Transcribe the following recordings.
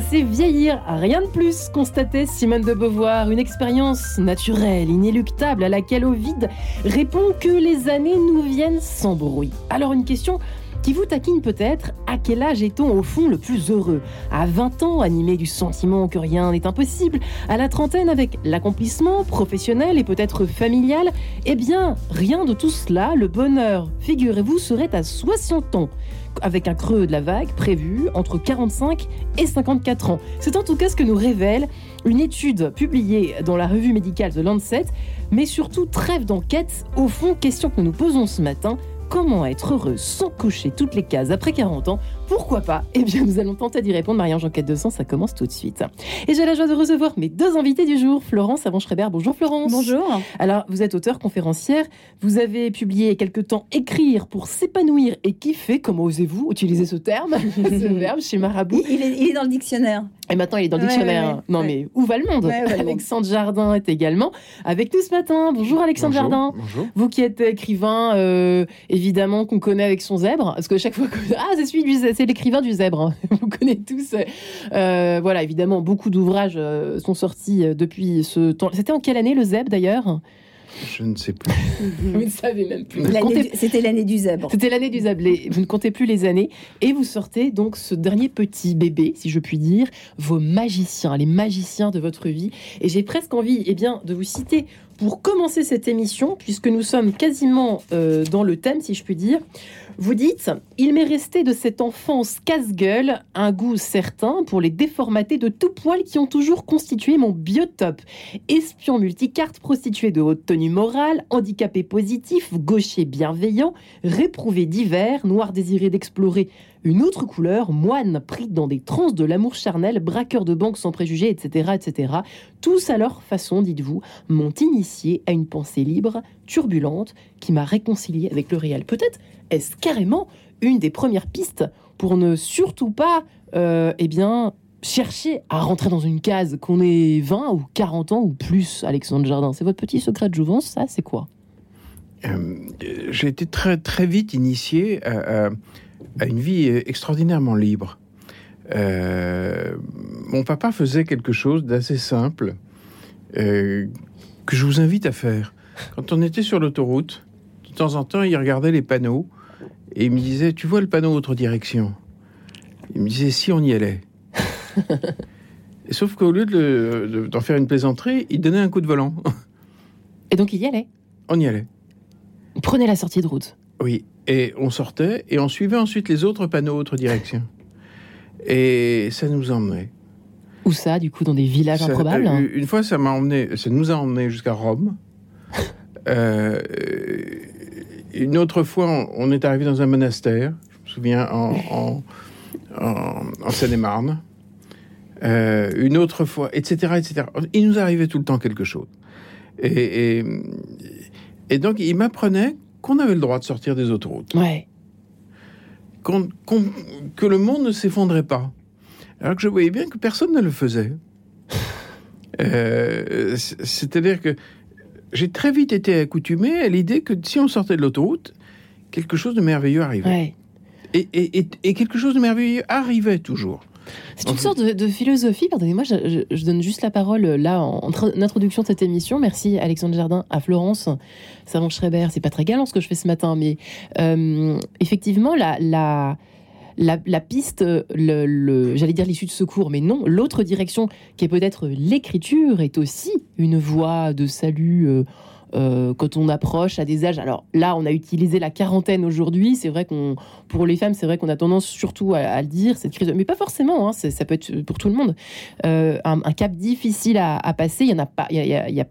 c'est vieillir, rien de plus, constatait Simone de Beauvoir. Une expérience naturelle, inéluctable, à laquelle Ovide répond que les années nous viennent sans bruit. Alors une question qui vous taquine peut-être, à quel âge est-on au fond le plus heureux ? À 20 ans, animé du sentiment que rien n'est impossible, à la trentaine avec l'accomplissement professionnel et peut-être familial, eh bien, rien de tout cela, le bonheur, figurez-vous, serait à 60 ans, avec un creux de la vague prévu entre 45 et 54 ans. C'est en tout cas ce que nous révèle une étude publiée dans la revue médicale The Lancet, mais surtout trêve d'enquête, au fond, question que nous posons ce matin, comment être heureux sans cocher toutes les cases après 40 ans ? Pourquoi pas ? Eh bien, nous allons tenter d'y répondre. Marie-Ange, enquête de sens, ça commence tout de suite. Et j'ai la joie de recevoir mes deux invités du jour, Florence Servan-Schreiber. Bonjour Florence. Bonjour. Alors, vous êtes auteure conférencière. Vous avez publié quelque temps « Écrire pour s'épanouir et kiffer ». Comment osez-vous utiliser ce terme, ce verbe chez Marabout ? Il est dans le dictionnaire. Et maintenant, il est dans le dictionnaire. Ouais, ouais, ouais. Non, mais où va le monde ? Ouais, Alexandre Jardin est également avec nous ce matin. Bonjour Alexandre Jardin. Bonjour. Vous qui êtes écrivain, évidemment qu'on connaît avec son zèbre, parce que chaque fois que... Ah, c'est celui du zèbre, c'est l'écrivain du zèbre, hein. Vous connaissez tous. Voilà, évidemment, beaucoup d'ouvrages sont sortis depuis ce temps. C'était en quelle année le zèbre d'ailleurs ? Je ne sais plus. Vous ne savez même plus. C'était l'année du zèbre. C'était l'année du zèbre. Vous ne comptez plus les années. Et vous sortez donc ce dernier petit bébé, si je puis dire, vos magiciens, les magiciens de votre vie. Et j'ai presque envie de vous citer pour commencer cette émission, puisque nous sommes quasiment dans le thème, si je puis dire. Vous dites « Il m'est resté de cette enfance casse-gueule un goût certain pour les déformatés de tout poil qui ont toujours constitué mon biotope. Espion multicarte, prostitué de haute tenue morale, handicapé positif, gaucher bienveillant, réprouvé divers, noir désiré d'explorer une autre couleur, moine pris dans des transes de l'amour charnel, braqueur de banque sans préjugés, etc., etc. Tous à leur façon, dites-vous, m'ont initié à une pensée libre, turbulente, qui m'a réconcilié avec le réel. » Peut-être est-ce carrément une des premières pistes pour ne surtout pas chercher à rentrer dans une case, qu'on ait 20 ou 40 ans ou plus, Alexandre Jardin. C'est votre petit secret de jouvence, ça, c'est quoi ? J'ai été très, très vite initié à une vie extraordinairement libre. Mon papa faisait quelque chose d'assez simple que je vous invite à faire. Quand on était sur l'autoroute, de temps en temps, il regardait les panneaux et il me disait « Tu vois le panneau autre direction ?» Il me disait « Si on y allait. » Sauf qu'au lieu d'en faire une plaisanterie, il donnait un coup de volant. Et donc il y allait ? On y allait. On prenait la sortie de route. Oui, et on sortait et on suivait ensuite les autres panneaux autre direction. Et ça nous emmenait. Où ça, du coup, dans des villages improbables, hein ? Une fois, ça nous a emmenés jusqu'à Rome. Une autre fois, on est arrivé dans un monastère, je me souviens, en Seine-et-Marne. Une autre fois, etc., etc. Il nous arrivait tout le temps quelque chose. Et donc, il m'apprenait qu'on avait le droit de sortir des autoroutes. Ouais. Que le monde ne s'effondrait pas. Alors que je voyais bien que personne ne le faisait. C'est-à-dire que j'ai très vite été accoutumé à l'idée que si on sortait de l'autoroute, quelque chose de merveilleux arrivait. Ouais. Et quelque chose de merveilleux arrivait toujours. C'est une sorte de philosophie. Pardonnez-moi, je donne juste la parole là en introduction de cette émission. Merci Alexandre Jardin, à Florence Servan-Schreiber. C'est pas très galant ce que je fais ce matin, mais effectivement, la piste, j'allais dire l'issue de secours, mais non, l'autre direction qui est peut-être l'écriture est aussi une voie de salut quand on approche à des âges. Alors là, on a utilisé la quarantaine aujourd'hui. C'est vrai pour les femmes, c'est vrai qu'on a tendance surtout à le dire, cette crise, mais pas forcément. Hein, ça peut être pour tout le monde un cap difficile à passer. Il y en a pas, il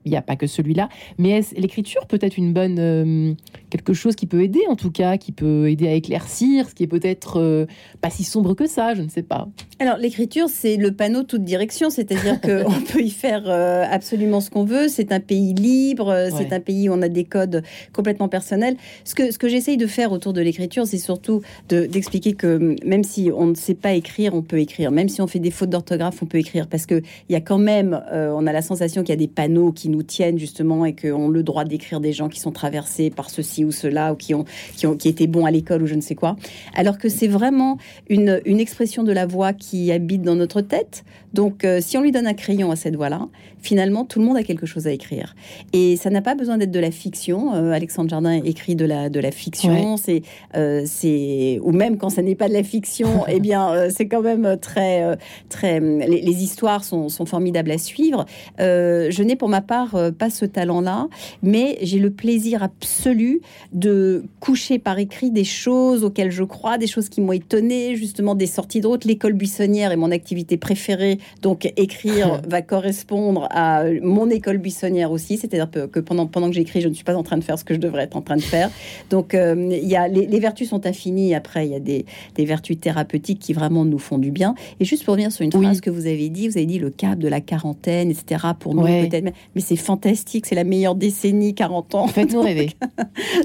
y a pas que celui-là. Mais l'écriture peut être une bonne quelque chose qui peut aider en tout cas, qui peut aider à éclaircir ce qui est peut-être pas si sombre que ça. Je ne sais pas. Alors l'écriture, c'est le panneau toute direction, c'est-à-dire qu'on peut y faire absolument ce qu'on veut. C'est un pays libre. Ouais. c'est un pays où on a des codes complètement personnels. Ce que j'essaye de faire autour de l'écriture, c'est surtout d'expliquer que même si on ne sait pas écrire, on peut écrire. Même si on fait des fautes d'orthographe, on peut écrire. Parce qu'il y a quand même, on a la sensation qu'il y a des panneaux qui nous tiennent justement et qu'on a le droit d'écrire des gens qui sont traversés par ceci ou cela ou qui étaient bons à l'école ou je ne sais quoi. Alors que c'est vraiment une expression de la voix qui habite dans notre tête. Donc, si on lui donne un crayon à cette voix-là, finalement, tout le monde a quelque chose à écrire. Et ça n'a pas besoin d'être de la fiction. Alexandre Jardin écrit de la fiction. Ouais. C'est ou même quand ça n'est pas de la fiction, eh bien, c'est quand même très. Les histoires sont formidables à suivre. Je n'ai pour ma part pas ce talent-là, mais j'ai le plaisir absolu de coucher par écrit des choses auxquelles je crois, des choses qui m'ont étonnée, justement des sorties de route. L'école buissonnière est mon activité préférée, donc écrire va correspondre à mon école buissonnière aussi, c'est-à-dire que pendant que j'écris, je ne suis pas en train de faire ce que je devrais être en train de faire. Donc, les vertus sont infinies. Après, il y a des vertus thérapeutiques qui vraiment nous font du bien. Et juste pour revenir sur une phrase que vous avez dit le cap de la quarantaine, etc. Pour nous, peut-être, mais c'est fantastique, c'est la meilleure décennie, 40 ans. Faites-nous rêver.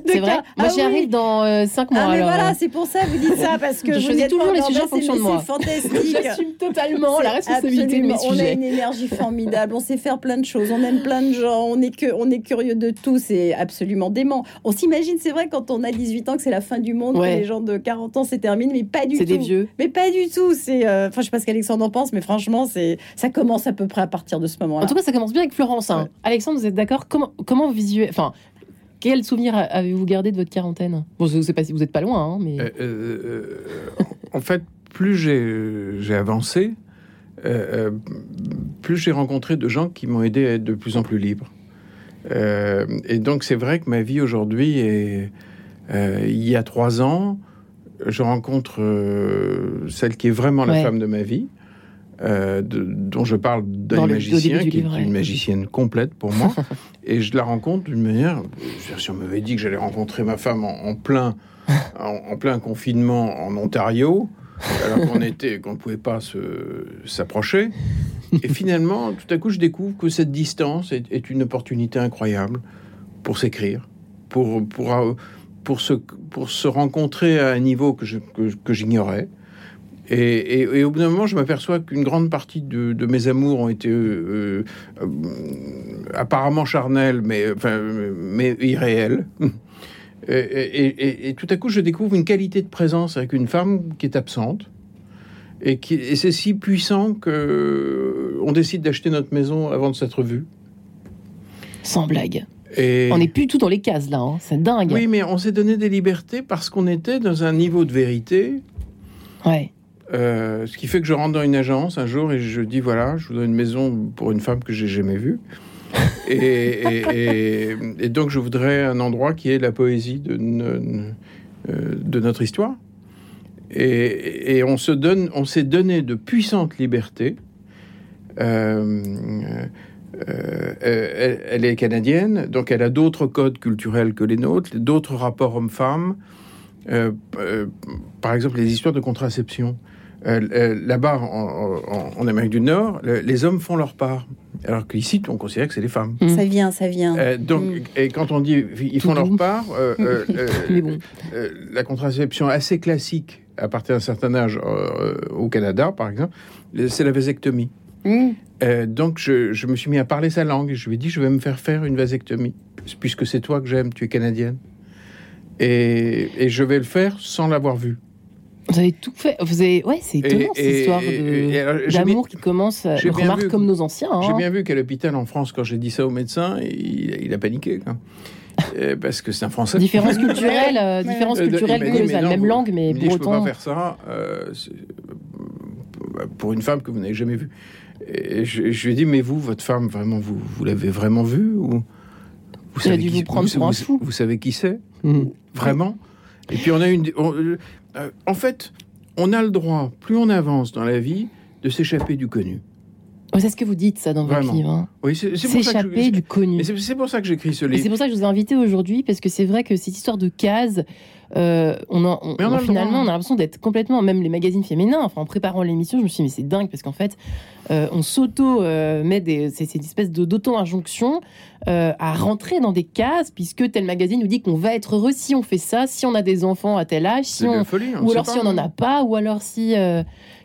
C'est vrai. Moi, j'y arrive dans 5 mois. Mais alors, voilà, c'est pour ça que vous dites ça, parce que je choisis toujours les sujets en fonction de moi. C'est fantastique. J'assume totalement la responsabilité de mes sujets. On a une énergie formidable, on sait faire plein de choses, on aime plein de gens, on est curieux de tout, c'est absolument dément. On s'imagine, c'est vrai, quand on a 18 ans, que c'est la fin du monde, que les gens de 40 ans, c'est terminé, mais pas du tout. C'est des vieux. Mais pas du tout. Enfin, je sais pas ce qu'Alexandre en pense, mais franchement, ça commence à peu près à partir de ce moment-là. En tout cas, ça commence bien avec Florence. Hein. Ouais. Alexandre, vous êtes d'accord ? Comment visuel... Enfin, quel souvenir avez-vous gardé de votre quarantaine ? Bon, je sais pas si vous êtes pas loin, hein, mais... en fait, plus j'ai avancé, plus j'ai rencontré de gens qui m'ont aidé à être de plus en plus libre. Et donc, c'est vrai que ma vie aujourd'hui est... il y a 3 ans, je rencontre celle qui est vraiment la femme de ma vie, dont je parle d'un magicien, qui est une magicienne complète pour moi. Et je la rencontre d'une manière... Si on m'avait dit que j'allais rencontrer ma femme en plein confinement en Ontario, alors qu'on ne pouvait pas s'approcher... Et finalement, tout à coup, je découvre que cette distance est une opportunité incroyable pour s'écrire, pour se rencontrer à un niveau que j'ignorais. Et au bout d'un moment, je m'aperçois qu'une grande partie de mes amours ont été apparemment charnels, mais irréels. Et tout à coup, je découvre une qualité de présence avec une femme qui est absente. Et c'est si puissant qu'on décide d'acheter notre maison avant de s'être vu. Sans blague. Et... on n'est plus tout dans les cases, là. Hein. C'est dingue. Oui, mais on s'est donné des libertés parce qu'on était dans un niveau de vérité. Ouais. Ce qui fait que je rentre dans une agence un jour et je dis, voilà, je vous donne une maison pour une femme que j'ai jamais vue. et donc, je voudrais un endroit qui est la poésie de notre histoire. Et on s'est donné de puissantes libertés. Elle est canadienne, donc elle a d'autres codes culturels que les nôtres, d'autres rapports hommes-femmes. Par exemple, les histoires de contraception. Là-bas, en Amérique du Nord, les hommes font leur part. Alors qu'ici, on considère que c'est les femmes. Ça vient. Donc, et quand on dit ils font leur part, la contraception assez classique, à partir d'un certain âge au Canada, par exemple, c'est la vasectomie. Donc, je me suis mis à parler sa langue. Et je lui ai dit, je vais me faire une vasectomie. Puisque c'est toi que j'aime, tu es canadienne. Et je vais le faire sans l'avoir vue. Vous avez tout fait. Ouais, c'est étonnant cette histoire d'amour qui commence. Je remarque comme nos anciens. Hein. J'ai bien vu qu'à l'hôpital en France, quand j'ai dit ça au médecin, il a paniqué. Quoi. Parce que c'est un Français. Différence culturelle, la même langue, mais pour autant. Je ne peux pas faire ça pour une femme que vous n'avez jamais vue. Et je lui ai dit, mais vous, votre femme, vraiment, vous l'avez vraiment vue ou vous avez dû vous prendre pour un fou. Vous savez qui c'est vraiment. Et puis on a une. En fait, on a le droit, plus on avance dans la vie, de s'échapper du connu. C'est ce que vous dites, ça, dans votre livre. Hein. Oui, c'est pour ça que du connu. Et c'est pour ça que j'écris ce livre. Et c'est pour ça que je vous ai invité aujourd'hui, parce que c'est vrai que cette histoire de cases, on a l'impression d'être complètement, même les magazines féminins, enfin, en préparant l'émission, je me suis dit, mais c'est dingue, parce qu'en fait, on s'auto-met cette espèce d'auto-injonction à rentrer dans des cases, puisque tel magazine nous dit qu'on va être heureux si on fait ça, si on a des enfants à tel âge, si on... folie, ou alors si on n'en a pas, ou alors si...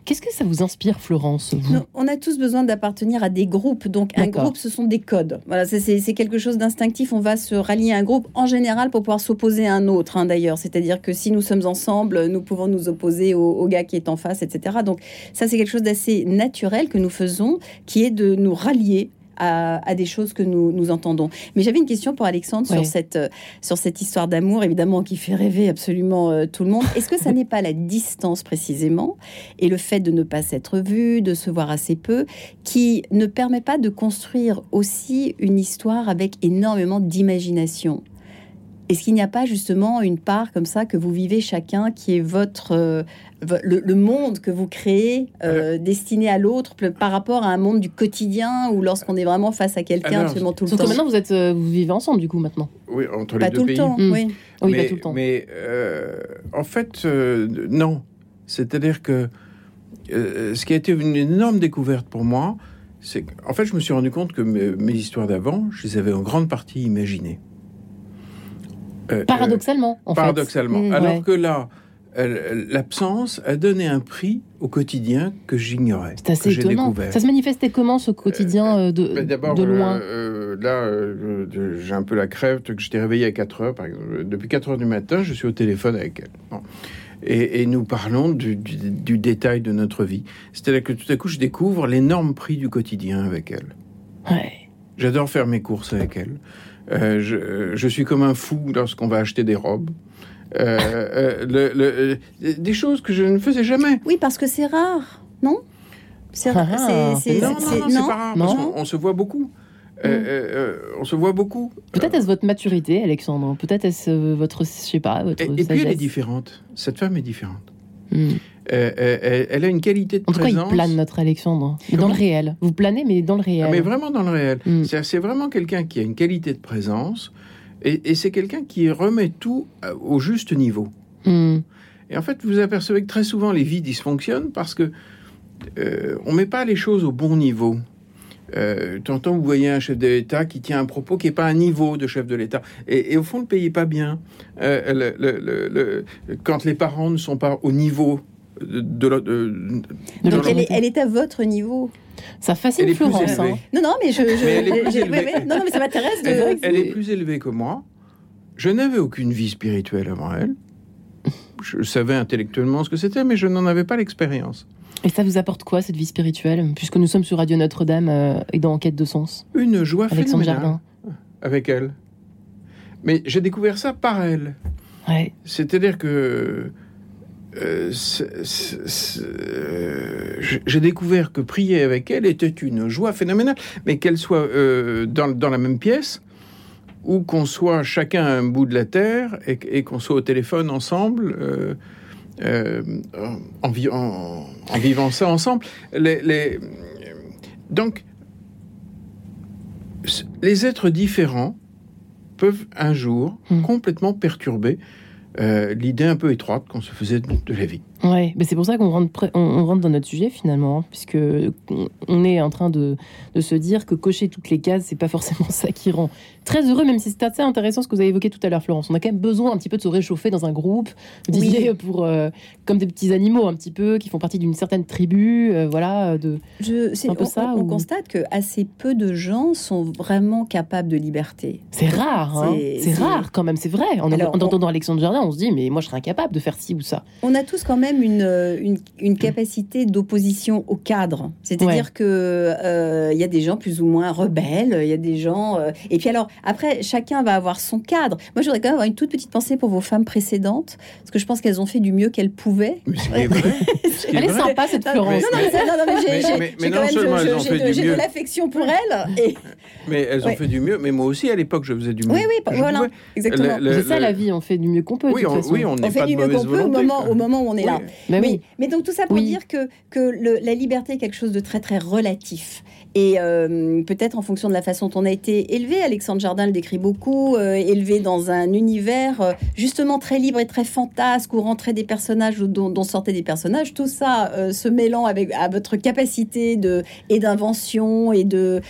Qu'est-ce que ça vous inspire, Florence, vous ? Non, on a tous besoin d'appartenir à des groupes. Donc, d'accord. Un groupe, ce sont des codes. Voilà, c'est quelque chose d'instinctif. On va se rallier à un groupe, en général, pour pouvoir s'opposer à un autre, hein, d'ailleurs. C'est-à-dire que si nous sommes ensemble, nous pouvons nous opposer au gars qui est en face, etc. Donc, ça, c'est quelque chose d'assez naturel que nous faisons, qui est de nous rallier à des choses que nous entendons. Mais j'avais une question pour Alexandre sur cette histoire d'amour, évidemment, qui fait rêver absolument tout le monde. Est-ce que ça n'est pas la distance, précisément, et le fait de ne pas s'être vu, de se voir assez peu, qui ne permet pas de construire aussi une histoire avec énormément d'imagination ? Est-ce qu'il n'y a pas justement une part comme ça que vous vivez chacun, qui est votre le monde que vous créez destiné à l'autre par rapport à un monde du quotidien ou lorsqu'on est vraiment face à quelqu'un absolument tout le temps. Sauf que maintenant vous vivez ensemble du coup maintenant. Oui, entre les deux pays. Pas tout le temps. Mais en fait non, c'est-à-dire que ce qui a été une énorme découverte pour moi, c'est qu'en fait je me suis rendu compte que mes histoires d'avant, je les avais en grande partie imaginées. Paradoxalement. Alors que là, l'absence a donné un prix au quotidien que j'ignorais. C'est assez étonnant. Ça se manifestait comment ce quotidien de loin ? J'ai un peu la crève, que j'étais réveillé à 4h, par exemple. Depuis 4h du matin, je suis au téléphone avec elle. Bon. Et nous parlons du détail de notre vie. C'est-à-dire que tout à coup, je découvre l'énorme prix du quotidien avec elle. Ouais. J'adore faire mes courses avec elle. Je suis comme un fou lorsqu'on va acheter des robes. Des choses que je ne faisais jamais. Oui, parce que c'est rare, non ? Non, c'est pas rare. On se voit beaucoup. Peut-être est-ce votre maturité, Alexandre ? Peut-être est-ce votre, je sais pas, votre sagesse. Et puis elle est différente. Cette femme est différente. Mm. Elle a une qualité de présence. En tout cas, il plane, notre Alexandre. Dans le réel. Vous planez, mais dans le réel. Ah, mais vraiment dans le réel. Mm. C'est vraiment quelqu'un qui a une qualité de présence et c'est quelqu'un qui remet tout au juste niveau. Mm. Et en fait, vous apercevez que très souvent, les vies dysfonctionnent parce que on met pas les choses au bon niveau. Tantôt, vous voyez un chef de l'État qui tient un propos qui n'est pas un niveau de chef de l'État. Et au fond, le pays n'est pas bien. Quand les parents ne sont pas au niveau... Donc elle est à votre niveau. Ça fascine Florence. Hein. Non, mais mais ça m'intéresse. Elle est plus élevée que moi. Je n'avais aucune vie spirituelle avant elle. Je savais intellectuellement ce que c'était, mais je n'en avais pas l'expérience. Et ça vous apporte quoi, cette vie spirituelle ? Puisque nous sommes sur Radio Notre-Dame et dans En quête de sens. Une joie Alexandre Jardin. Avec elle. Mais j'ai découvert ça par elle. Ouais. C'est-à-dire que... j'ai découvert que prier avec elle était une joie phénoménale, mais qu'elle soit dans la même pièce ou qu'on soit chacun à un bout de la terre et qu'on soit au téléphone ensemble en vivant ça ensemble. Donc les êtres différents peuvent un jour complètement perturber l'idée un peu étroite qu'on se faisait de la vie. Ouais, mais c'est pour ça qu'on rentre dans notre sujet finalement, hein, puisque on est en train de se dire que cocher toutes les cases, c'est pas forcément ça qui rend très heureux, même si c'est assez intéressant ce que vous avez évoqué tout à l'heure, Florence. On a quand même besoin un petit peu de se réchauffer dans un groupe, d'idées pour comme des petits animaux un petit peu qui font partie d'une certaine tribu, voilà. On constate que assez peu de gens sont vraiment capables de liberté. C'est rare, hein, c'est rare quand même, c'est vrai. En entendant Alexandre Jardin, on se dit mais moi je serais incapable de faire ci ou ça. On a tous quand même une capacité d'opposition au cadre. C'est-à-dire que y a des gens plus ou moins rebelles, il y a des gens... Et puis alors, après, chacun va avoir son cadre. Moi, j'aurais quand même avoir une toute petite pensée pour vos femmes précédentes, parce que je pense qu'elles ont fait du mieux qu'elles pouvaient. Elle est sympa, cette Florence. J'ai de l'affection pour elle. Mais elles ont fait du mieux, mais moi aussi, à l'époque, je faisais du mieux. Oui, voilà, exactement. C'est ça, la vie, on fait du mieux qu'on peut. peut. Oui, on n'est pas de mauvaise volonté. Au moment où on est là. Oui. Mais donc tout ça pour dire que la liberté est quelque chose de très très relatif. Et peut-être en fonction de la façon dont on a été élevé, Alexandre Jardin le décrit beaucoup, élevé dans un univers justement très libre et très fantasque, où rentraient des personnages ou dont sortaient des personnages, tout ça se mêlant à votre capacité d'invention et de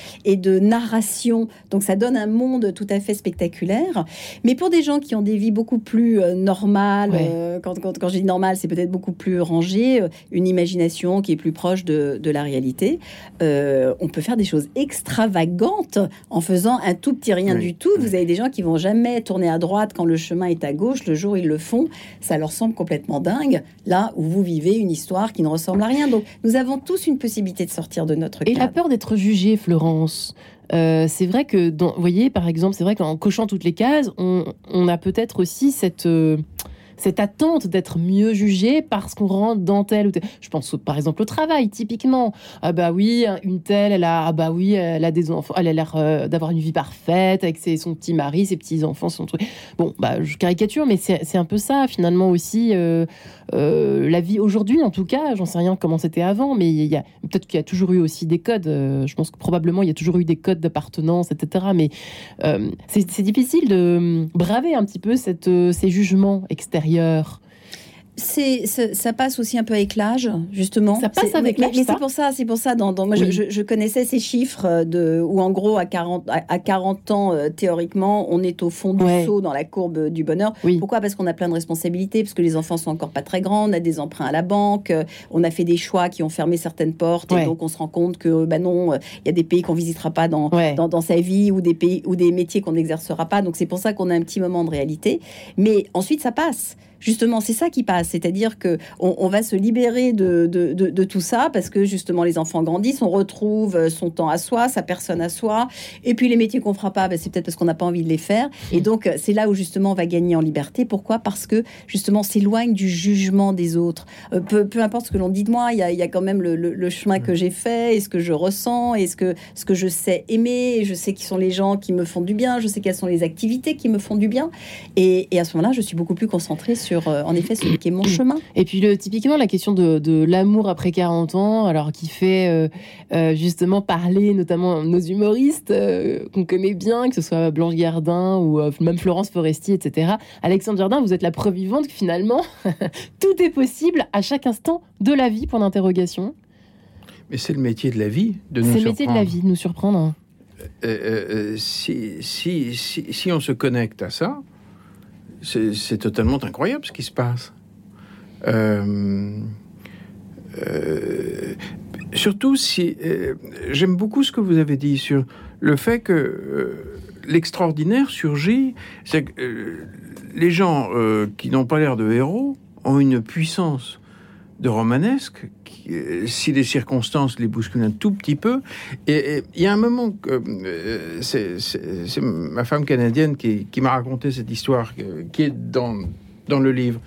narration. Donc ça donne un monde tout à fait spectaculaire. Mais pour des gens qui ont des vies beaucoup plus normales, ouais. Quand je dis normales, c'est peut-être beaucoup plus rangé, une imagination qui est plus proche de la réalité, on peut faire des choses extravagantes en faisant un tout petit rien du tout. Vous avez des gens qui vont jamais tourner à droite quand le chemin est à gauche. Le jour où ils le font, ça leur semble complètement dingue. Là où vous vivez une histoire qui ne ressemble à rien. Donc nous avons tous une possibilité de sortir de notre cadre. Et la peur d'être jugée, Florence. C'est vrai que, vous voyez, par exemple, c'est vrai qu'en cochant toutes les cases, on a peut-être aussi cette attente d'être mieux jugé parce qu'on rentre dans tel ou tel. Je pense par exemple au travail, typiquement. Ah bah oui, une telle, elle a des enfants, elle a l'air d'avoir une vie parfaite avec son petit mari, ses petits enfants, son truc. Bon, bah je caricature, mais c'est un peu ça finalement aussi la vie aujourd'hui en tout cas. J'en sais rien comment c'était avant, mais peut-être qu'il y a toujours eu aussi des codes. Je pense que probablement il y a toujours eu des codes d'appartenance, etc. Mais c'est difficile de braver un petit peu ces jugements extérieurs. Ça passe aussi un peu avec l'âge, justement. Ça passe avec l'âge, ça. C'est pour ça. Je connaissais ces chiffres où, en gros, à 40 ans, théoriquement, on est au fond du seau dans la courbe du bonheur. Oui. Pourquoi ? Parce qu'on a plein de responsabilités, parce que les enfants sont encore pas très grands, on a des emprunts à la banque, on a fait des choix qui ont fermé certaines portes, et donc on se rend compte que, il y a des pays qu'on visitera pas dans sa vie, ou des pays ou des métiers qu'on n'exercera pas. Donc c'est pour ça qu'on a un petit moment de réalité. Mais ensuite, ça passe. Justement, c'est ça qui passe, c'est-à-dire que on va se libérer de tout ça parce que justement les enfants grandissent, on retrouve son temps à soi, sa personne à soi, et puis les métiers qu'on fera pas, c'est peut-être parce qu'on n'a pas envie de les faire, et donc c'est là où justement on va gagner en liberté. Pourquoi ? Parce que justement on s'éloigne du jugement des autres. Peu importe ce que l'on dit de moi, il y a quand même le chemin que j'ai fait, et ce que je ressens, et ce que je sais aimer, et je sais qui sont les gens qui me font du bien, je sais quelles sont les activités qui me font du bien, et à ce moment-là je suis beaucoup plus concentrée sur, en effet, celui qui est mon chemin. Et puis, typiquement, la question de l'amour après 40 ans, alors qui fait justement parler notamment nos humoristes qu'on connaît bien, que ce soit Blanche Gardin ou même Florence Foresti, etc. Alexandre Jardin, vous êtes la preuve vivante que finalement, tout est possible à chaque instant de la vie, point d'interrogation. Mais c'est le métier de la vie de nous surprendre. C'est le métier de la vie de nous surprendre. Si on se connecte à ça, c'est totalement incroyable ce qui se passe. Surtout si... j'aime beaucoup ce que vous avez dit sur le fait que l'extraordinaire surgit. C'est que les gens qui n'ont pas l'air de héros ont une puissance de romanesque qui, si les circonstances les bousculent un tout petit peu. Et il y a un moment que c'est ma femme canadienne qui m'a raconté cette histoire qui est dans le livre.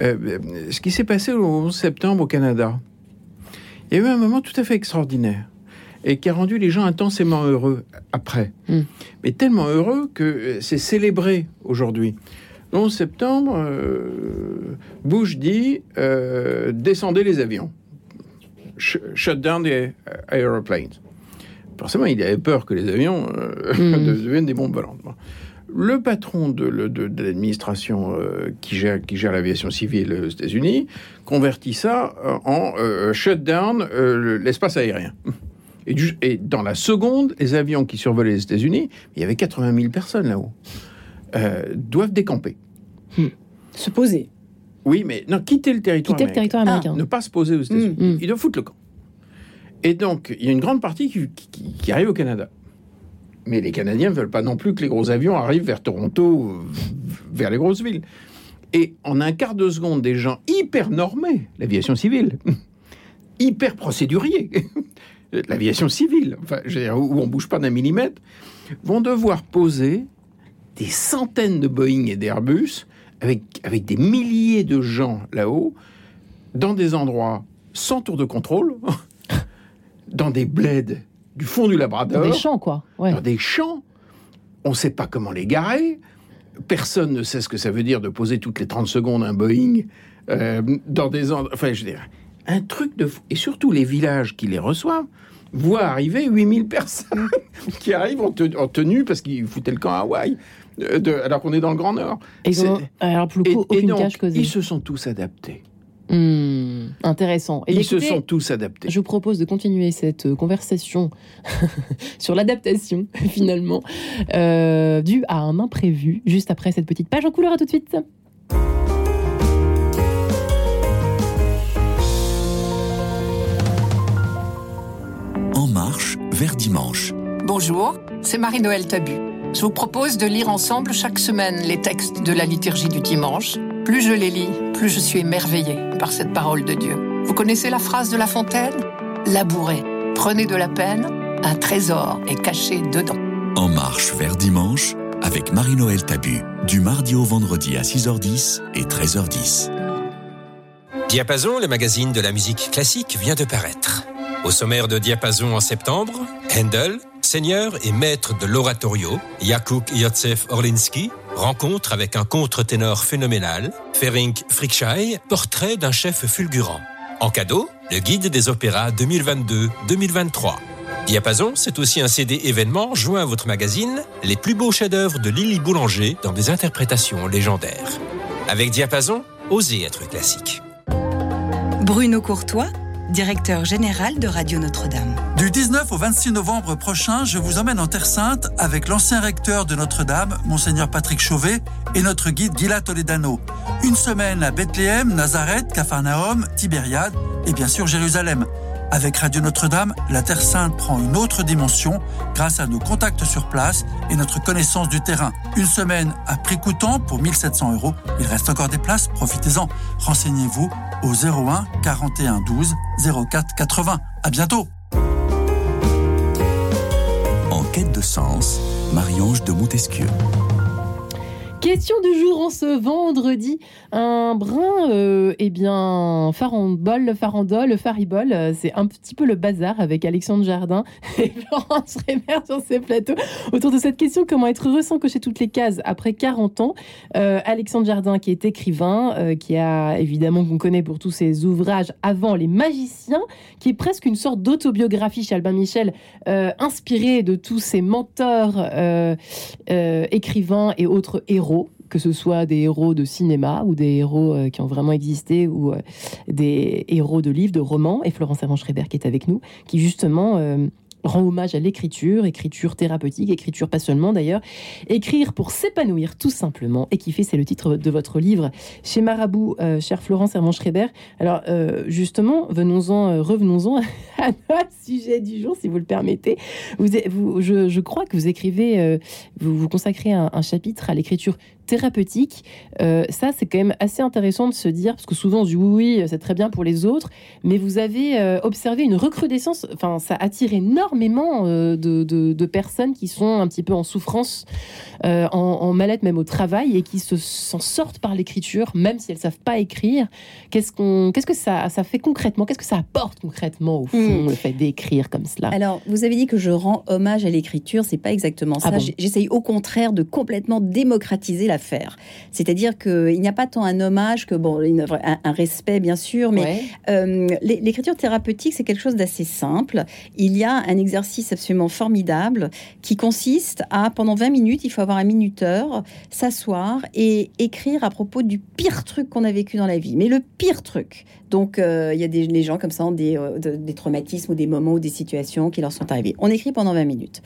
Ce qui s'est passé le 11 septembre au Canada, il y a eu un moment tout à fait extraordinaire et qui a rendu les gens intensément heureux après. Mais tellement heureux que c'est célébré aujourd'hui. Le 11 septembre, Bush dit descendez les avions, shut down the aeroplanes. Forcément, il avait peur que les avions deviennent des bombes volantes. Le patron de l'administration qui gère l'aviation civile aux États-Unis convertit ça en shut down l'espace aérien. Et dans la seconde, les avions qui survolaient les États-Unis, il y avait 80 000 personnes là-haut. Doivent décamper. Se poser. Oui, mais non, quitter le territoire américain. Ne pas se poser aux États-Unis. Ils doivent foutre le camp. Et donc, il y a une grande partie qui arrive au Canada. Mais les Canadiens ne veulent pas non plus que les gros avions arrivent vers Toronto, vers les grosses villes. Et en un quart de seconde, des gens hyper normés, l'aviation civile, hyper procéduriers, l'aviation civile, où on ne bouge pas d'un millimètre, vont devoir poser des centaines de Boeing et d'Airbus, avec des milliers de gens là-haut, dans des endroits sans tour de contrôle, dans des bleds du fond du Labrador. Dans des champs, quoi. Ouais. Dans des champs. On ne sait pas comment les garer. personne ne sait ce que ça veut dire de poser toutes les 30 secondes un Boeing dans des... Enfin, je veux dire, un truc de... Et surtout, les villages qui les reçoivent voient arriver 8000 personnes qui arrivent en tenue parce qu'ils foutaient le camp à Hawaï, alors qu'on est dans le Grand Nord. Et donc, alors pour le coup, aucune cage causée. Ils se sont tous adaptés. Intéressant. Et écoutez, se sont tous adaptés. Je vous propose de continuer cette conversation sur l'adaptation, finalement, due à un imprévu, juste après cette petite page en couleur. À tout de suite. En marche vers dimanche. Bonjour, c'est Marie-Noëlle Tabu. Je vous propose de lire ensemble chaque semaine les textes de la liturgie du dimanche. Plus je les lis, plus je suis émerveillée par cette parole de Dieu. Vous connaissez la phrase de La Fontaine ? Labourez, prenez de la peine, un trésor est caché dedans. En marche vers dimanche, avec Marie-Noëlle Tabu, du mardi au vendredi à 6h10 et 13h10. Diapason, le magazine de la musique classique, vient de paraître. Au sommaire de Diapason en septembre, Handel, seigneur et maître de l'oratorio, Yakouk Yotsef Orlinski, rencontre avec un contre-ténor phénoménal, Fering Frickshay, portrait d'un chef fulgurant. En cadeau, le guide des opéras 2022-2023. Diapason, c'est aussi un CD événement joint à votre magazine, les plus beaux chefs-d'œuvre de Lily Boulanger dans des interprétations légendaires. Avec Diapason, osez être classique. Bruno Courtois, directeur général de Radio Notre-Dame. Du 19 au 26 novembre prochain, je vous emmène en Terre Sainte avec l'ancien recteur de Notre-Dame, Mgr Patrick Chauvet, et notre guide Gila Toledano. Une semaine à Bethléem, Nazareth, Capharnaüm, Tibériade et bien sûr Jérusalem. Avec Radio Notre-Dame, la Terre Sainte prend une autre dimension grâce à nos contacts sur place et notre connaissance du terrain. Une semaine à prix coûtant pour 1 700 €. Il reste encore des places, profitez-en. Renseignez-vous au 01 41 12 04 80. À bientôt. En quête de sens, Marie-Ange de Montesquieu. Question du jour en ce vendredi, un brin, faribole, c'est un petit peu le bazar avec Alexandre Jardin et Florence Servan-Schreiber sur ces plateaux. Autour de cette question, comment être heureux sans cocher toutes les cases après 40 ans ? Alexandre Jardin qui est écrivain, qui a évidemment, qu'on connaît pour tous ses ouvrages avant Les Magiciens, qui est presque une sorte d'autobiographie chez Albin Michel, inspirée de tous ses mentors écrivains et autres héros. Que ce soit des héros de cinéma ou des héros qui ont vraiment existé ou des héros de livres, de romans. Et Florence Servan-Schreiber qui est avec nous, qui justement rend hommage à l'écriture, écriture thérapeutique, écriture pas seulement d'ailleurs. Écrire pour s'épanouir tout simplement et kiffer, c'est le titre de votre livre chez Marabout, chère Florence Servan-Schreiber. Alors justement, revenons-en à notre sujet du jour, si vous le permettez. Je crois que vous écrivez, vous consacrez un chapitre à l'écriture thérapeutique. Ça, c'est quand même assez intéressant de se dire, parce que souvent on se dit oui, c'est très bien pour les autres, mais vous avez observé une recrudescence, enfin ça attire énormément de personnes qui sont un petit peu en souffrance, en mal-être même au travail, et qui s'en sortent par l'écriture, même si elles ne savent pas écrire. Qu'est-ce que ça fait concrètement ? Qu'est-ce que ça apporte concrètement au fond, le fait d'écrire comme cela ? Alors, vous avez dit que je rends hommage à l'écriture, c'est pas exactement ça. Ah bon ? J'essaye au contraire de complètement démocratiser la faire. C'est-à-dire qu'il n'y a pas tant un hommage que un respect, bien sûr, mais l'écriture thérapeutique, c'est quelque chose d'assez simple. Il y a un exercice absolument formidable qui consiste à, pendant 20 minutes, il faut avoir un minuteur, s'asseoir et écrire à propos du pire truc qu'on a vécu dans la vie. Mais le pire truc. Donc, il y a les gens comme ça ont des traumatismes ou des moments ou des situations qui leur sont arrivées. On écrit pendant 20 minutes.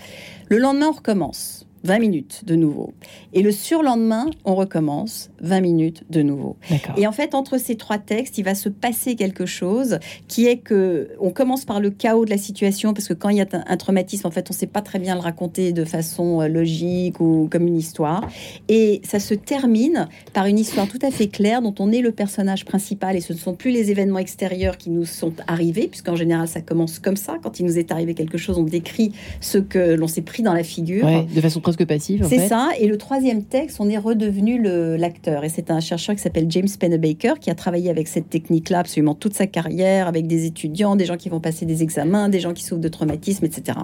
Le lendemain, on recommence. 20 minutes de nouveau. Et le surlendemain, on recommence 20 minutes de nouveau. D'accord. Et en fait, entre ces trois textes, il va se passer quelque chose qui est que on commence par le chaos de la situation, parce que quand il y a un traumatisme, en fait, on ne sait pas très bien le raconter de façon logique ou comme une histoire. Et ça se termine par une histoire tout à fait claire dont on est le personnage principal. Et ce ne sont plus les événements extérieurs qui nous sont arrivés, puisqu'en général, ça commence comme ça. Quand il nous est arrivé quelque chose, on décrit ce que l'on s'est pris dans la figure. Ouais, de façon chose que passive. C'est ça. Et le troisième texte, on est redevenu l'acteur. Et c'est un chercheur qui s'appelle James Pennebaker qui a travaillé avec cette technique-là absolument toute sa carrière, avec des étudiants, des gens qui vont passer des examens, des gens qui souffrent de traumatismes, etc.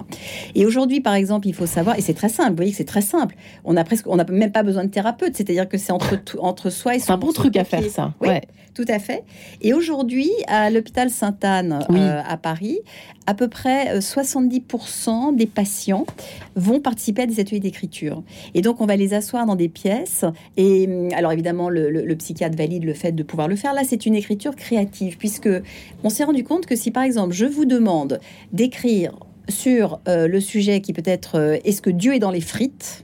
Et aujourd'hui, par exemple, il faut savoir, et c'est très simple, vous voyez que c'est très simple, on n'a même pas besoin de thérapeute, c'est-à-dire que c'est entre soi et son... C'est un bon truc à faire, ça. Oui, ouais. Tout à fait. Et aujourd'hui, à l'hôpital Sainte-Anne, oui, à Paris, à peu près 70% des patients vont participer à des ateliers d'écriture. Et donc, on va les asseoir dans des pièces. Et alors, évidemment, le psychiatre valide le fait de pouvoir le faire. Là, c'est une écriture créative, puisque on s'est rendu compte que si, par exemple, je vous demande d'écrire sur le sujet qui peut être « Est-ce que Dieu est dans les frites ?»,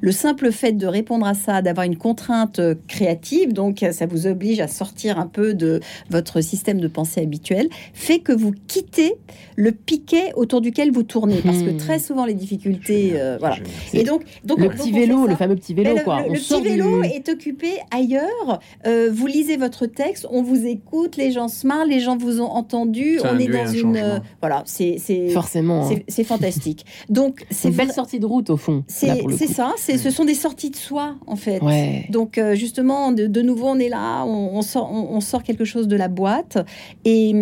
le simple fait de répondre à ça, d'avoir une contrainte créative, donc ça vous oblige à sortir un peu de votre système de pensée habituel, fait que vous quittez le piquet autour duquel vous tournez, parce que très souvent les difficultés... voilà. Et donc le petit vélo, le fameux petit vélo, quoi. Le petit vélo est occupé ailleurs, vous lisez votre texte, on vous écoute, les gens se marrent, les gens vous ont entendu, on est dans une... Voilà, c'est... Forcément. C'est fantastique. Donc, c'est une belle sortie de route, au fond. C'est ça, ce sont des sorties de soi, en fait. Ouais. Donc, justement, de nouveau, on est là, on sort quelque chose de la boîte. Et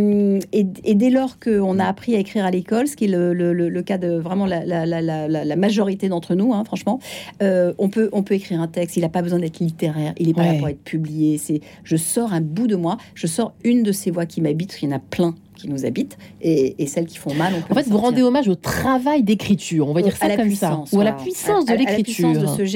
dès lors qu'on a appris à écrire à l'école, ce qui est le cas de vraiment la majorité d'entre nous, hein, franchement, on peut écrire un texte. Il n'a pas besoin d'être littéraire. Il n'est pas là pour être publié. Je sors un bout de moi. Je sors une de ces voix qui m'habitent, parce qu'il y en a plein qui nous habitent, et celles qui font mal. En fait, vous rendez hommage au travail d'écriture, on va dire ça comme ça, ou à la puissance de l'écriture,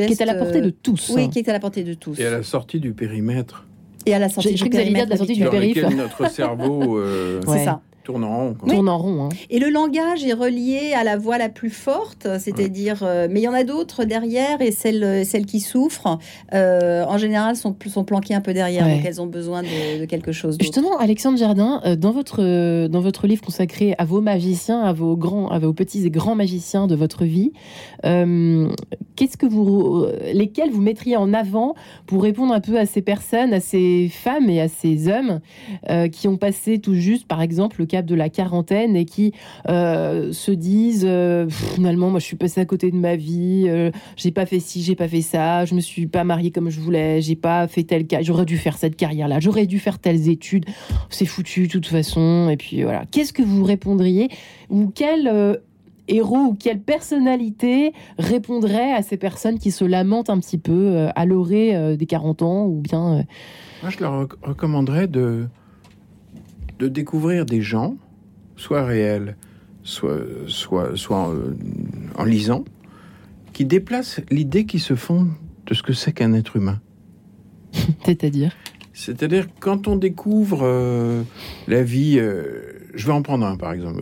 qui est à la portée de tous. Oui, qui est à la portée de tous. Et à la sortie du périmètre. Je crois que vous allez dire de la sortie du périph'. Dans lequel notre cerveau... C'est ça. Tourne en rond. Oui. Tourne en rond, hein. Et le langage est relié à la voix la plus forte, c'est-à-dire... mais il y en a d'autres derrière, et celles qui souffrent, en général, sont planquées un peu derrière, donc elles ont besoin de quelque chose d'autre. Justement, Alexandre Jardin, dans votre livre consacré à vos magiciens, à vos petits et grands magiciens de votre vie, lesquels vous mettriez en avant pour répondre un peu à ces personnes, à ces femmes et à ces hommes qui ont passé tout juste, par exemple, cap de la quarantaine et qui se disent finalement moi je suis passée à côté de ma vie, j'ai pas fait ci, j'ai pas fait ça, je me suis pas mariée comme je voulais, j'ai pas fait telle carrière, j'aurais dû faire cette carrière là, j'aurais dû faire telles études, c'est foutu de toute façon. Et puis voilà, qu'est-ce que vous répondriez, ou quel héros ou quelle personnalité répondrait à ces personnes qui se lamentent un petit peu à l'orée des 40 ans ou bien Moi je leur recommanderais de découvrir des gens, soit réels, soit en lisant, qui déplacent l'idée qu'ils se font de ce que c'est qu'un être humain. C'est-à-dire quand on découvre la vie... je vais en prendre un, par exemple,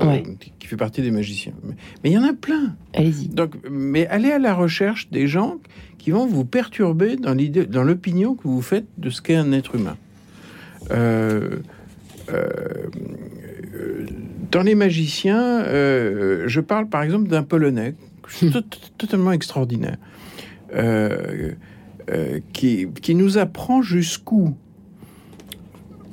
qui fait partie des magiciens. Mais il y en a plein. Allez-y. Donc, mais allez à la recherche des gens qui vont vous perturber dans l'opinion que vous faites de ce qu'est un être humain. Dans les magiciens, je parle par exemple d'un Polonais totalement extraordinaire qui nous apprend jusqu'où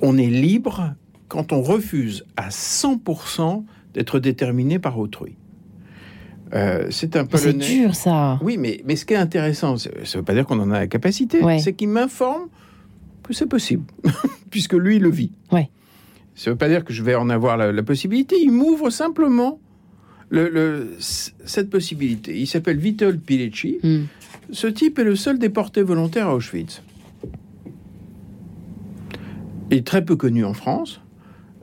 on est libre quand on refuse à 100% d'être déterminé par autrui. C'est un Polonais. C'est dur, ça. Oui, mais ce qui est intéressant, ça ne veut pas dire qu'on en a la capacité, c'est qu'il m'informe que c'est possible, puisque lui le vit. Ouais. Ça ne veut pas dire que je vais en avoir la possibilité. Il m'ouvre simplement cette possibilité. Il s'appelle Witold Pilecki. Ce type est le seul déporté volontaire à Auschwitz. Il est très peu connu en France.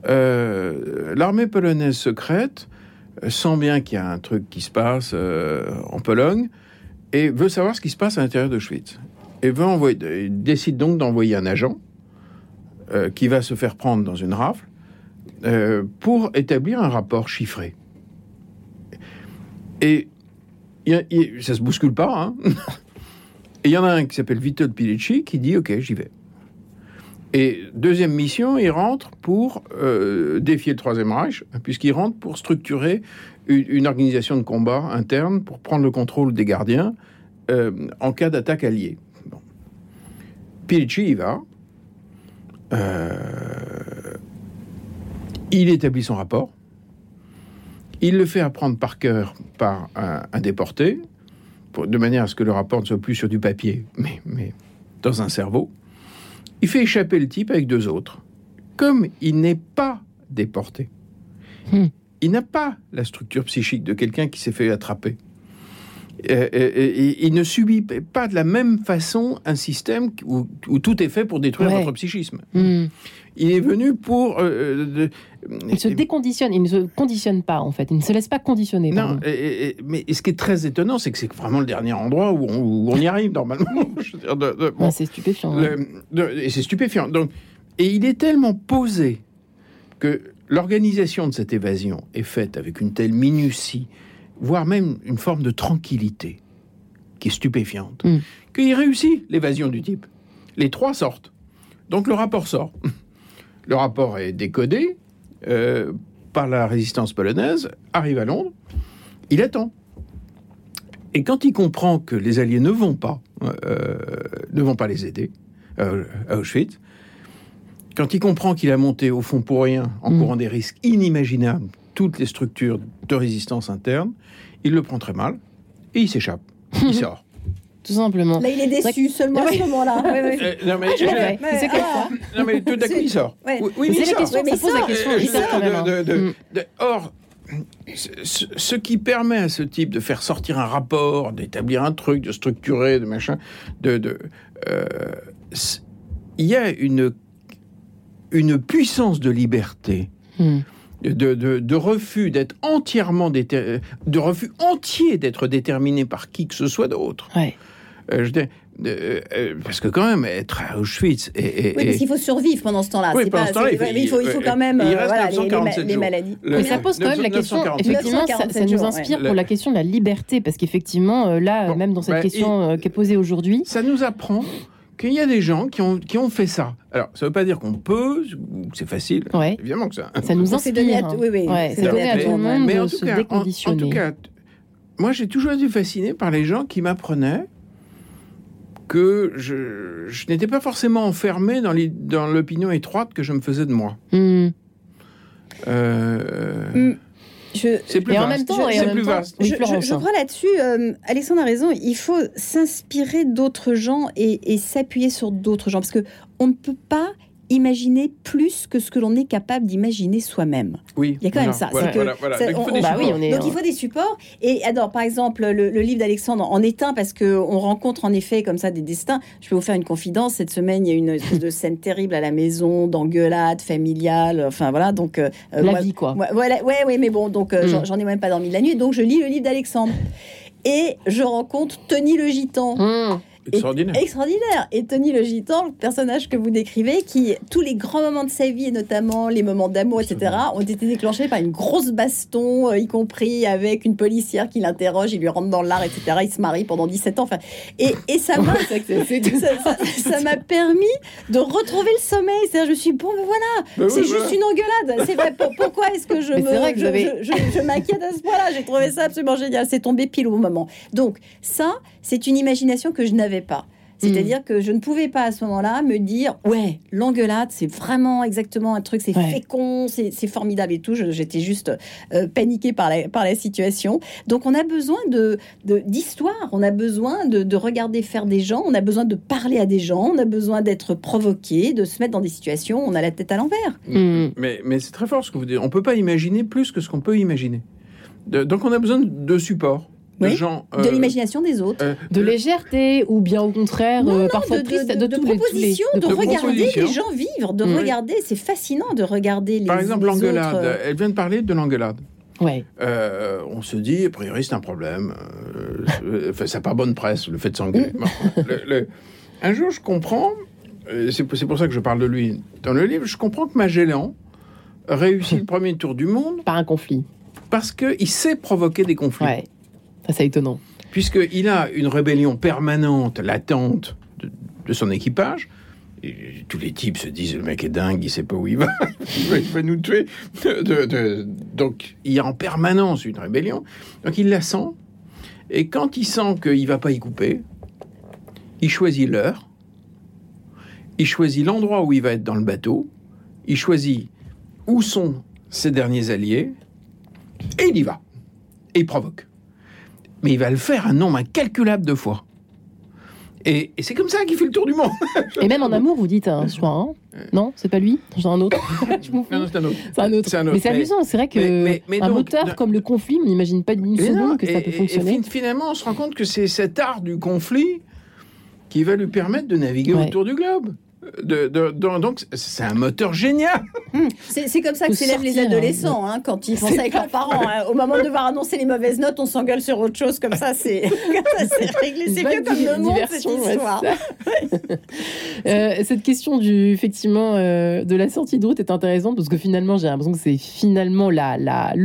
L'armée polonaise secrète sent bien qu'il y a un truc qui se passe en Pologne et veut savoir ce qui se passe à l'intérieur d'Auschwitz. Et décide donc d'envoyer un agent qui va se faire prendre dans une rafle pour établir un rapport chiffré. Et ça se bouscule pas, hein. Et il y en a un qui s'appelle Witold Pilecki qui dit « Ok, j'y vais ». Et deuxième mission, il rentre pour défier le Troisième Reich, puisqu'il rentre pour structurer une organisation de combat interne pour prendre le contrôle des gardiens en cas d'attaque alliée. Bon. Pilecki y va. Il établit son rapport. Il le fait apprendre par cœur par un déporté. de manière à ce que le rapport ne soit plus sur du papier, mais dans un cerveau. Il fait échapper le type avec deux autres. Comme il n'est pas déporté, il n'a pas la structure psychique de quelqu'un qui s'est fait attraper. Il ne subit pas de la même façon un système où tout est fait pour détruire votre psychisme. Il est venu pour... il se déconditionne, il ne se conditionne pas en fait, il ne se laisse pas conditionner. Non, mais ce qui est très étonnant, c'est que c'est vraiment le dernier endroit où on y arrive normalement. Je veux dire, c'est stupéfiant. Et c'est stupéfiant. Donc, et il est tellement posé que l'organisation de cette évasion est faite avec une telle minutie, voire même une forme de tranquillité qui est stupéfiante, qu'il réussit l'évasion du type. Les trois sortent. Donc le rapport sort. Le rapport est décodé par la résistance polonaise, arrive à Londres, il attend. Et quand il comprend que les Alliés ne vont pas les aider à Auschwitz, quand il comprend qu'il a monté au fond pour rien, en courant des risques inimaginables, toutes les structures de résistance interne, il le prend très mal et il s'échappe, il sort. Tout simplement. Là, il est déçu seulement à ce moment-là. Non, mais tout d'un coup, il sort. Or, ce qui permet à ce type de faire sortir un rapport, d'établir un truc, de structurer, de machin, il y a une puissance de liberté. De refus d'être entièrement déterminé par qui que ce soit d'autre. Ouais. Parce que quand même, être à Auschwitz... Oui, parce qu'il faut survivre pendant ce temps-là. Oui, il faut quand même... Il reste 947 jours. Les maladies. Mais ça pose quand même la question... Effectivement, ça nous inspire pour la question de la liberté. Parce qu'effectivement, même dans cette question qui est posée aujourd'hui... Ça nous apprend... qu'il y a des gens qui ont fait ça. Alors, ça ne veut pas dire qu'on peut, c'est facile, évidemment que ça... Ça nous inspire. C'est donné à tout le monde de se déconditionner. En tout cas, moi, j'ai toujours été fasciné par les gens qui m'apprenaient que je n'étais pas forcément enfermé dans l'opinion étroite que je me faisais de moi. C'est plus vaste. Je crois là-dessus, Alexandre a raison, il faut s'inspirer d'autres gens et s'appuyer sur d'autres gens, parce qu'on ne peut pas imaginer plus que ce que l'on est capable d'imaginer soi-même. Oui. Il y a quand même ça. Donc il faut des supports. Et alors, par exemple, le livre d'Alexandre en est un, parce qu'on rencontre en effet comme ça des destins. Je peux vous faire une confidence. Cette semaine, il y a une espèce de scène terrible à la maison, d'engueulade familiale. Enfin voilà, donc... vie, quoi. Voilà, mais bon, donc j'en ai même pas dormi de la nuit. Donc je lis le livre d'Alexandre. Et je rencontre Tony le Gitan. Extraordinaire. Et Tony le Gitan, le personnage que vous décrivez, qui tous les grands moments de sa vie, et notamment les moments d'amour, etc., ont été déclenchés par une grosse baston, y compris avec une policière qui l'interroge, il lui rentre dans l'art, etc. Il se marie pendant 17 ans. Enfin, et ça m'a, ça m'a permis de retrouver le sommeil. C'est-à-dire, je me suis dit, bon, ben voilà, c'est juste une engueulade. C'est vrai, pourquoi est-ce que je m'inquiète à ce point-là? J'ai trouvé ça absolument génial. C'est tombé pile au moment. Donc, ça, c'est une imagination que je n'avais pas. C'est-à-dire que je ne pouvais pas à ce moment-là me dire l'engueulade, c'est vraiment exactement un truc, c'est fécond, c'est formidable et tout. J'étais juste paniquée par la situation. Donc on a besoin d'histoire, on a besoin de regarder faire des gens, on a besoin de parler à des gens, on a besoin d'être provoqué, de se mettre dans des situations où on a la tête à l'envers. Mais c'est très fort ce que vous dites. On ne peut pas imaginer plus que ce qu'on peut imaginer. Donc on a besoin de support. De l'imagination des autres, de légèreté ou bien au contraire parfois de propositions, de regarder les gens vivre, de regarder, c'est fascinant de regarder les autres. Par exemple, l'engueulade, elle vient de parler de l'engueulade. On se dit, a priori, c'est un problème. Ça n'a pas bonne presse, le fait de s'engueuler. Un jour, je comprends, c'est pour ça que je parle de lui dans le livre, je comprends que Magellan réussit le premier tour du monde par un conflit. Parce qu'il sait provoquer des conflits. C'est étonnant. Puisqu'il a une rébellion permanente, latente, de son équipage. Et tous les types se disent, le mec est dingue, il ne sait pas où il va, il va nous tuer. Donc, il y a en permanence une rébellion. Donc, il la sent. Et quand il sent qu'il ne va pas y couper, il choisit l'heure, il choisit l'endroit où il va être dans le bateau, il choisit où sont ses derniers alliés, et il y va. Et il provoque. mais il va le faire un nombre incalculable de fois. Et c'est comme ça qu'il fait le tour du monde. Et même en amour, vous dites, je crois, hein. Non, c'est pas lui, c'est un autre. C'est un autre. Mais c'est amusant, c'est vrai qu'un auteur comme le conflit, on n'imagine pas d'une seconde que ça peut fonctionner. Et finalement, on se rend compte que c'est cet art du conflit qui va lui permettre de naviguer autour du globe. Donc, c'est un moteur génial. C'est comme ça que s'élèvent les adolescents, hein, quand ils pensent avec leurs parents. Hein. Au moment de devoir annoncer les mauvaises notes, on s'engueule sur autre chose. Comme ça, c'est réglé. C'est mieux comme le monde, cette histoire. Ouais. Cette question de la sortie de route est intéressante parce que finalement, j'ai l'impression que c'est finalement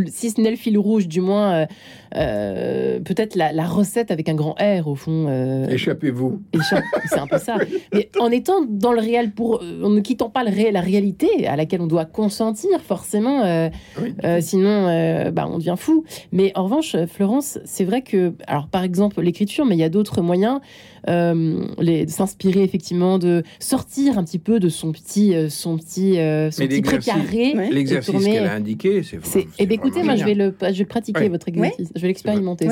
si ce n'est le fil rouge, du moins, peut-être la recette avec un grand R, au fond. Échappez-vous. C'est un peu ça. Mais en étant dans le réel, en ne quittant pas la réalité à laquelle on doit consentir forcément, sinon on devient fou. Mais en revanche, Florence, c'est vrai que, alors par exemple l'écriture, mais il y a d'autres moyens, s'inspirer effectivement, de sortir un petit peu de son petit précaré. L'exercice qu'elle a indiqué, c'est écoutez, moi je vais pratiquer votre exercice, je vais l'expérimenter.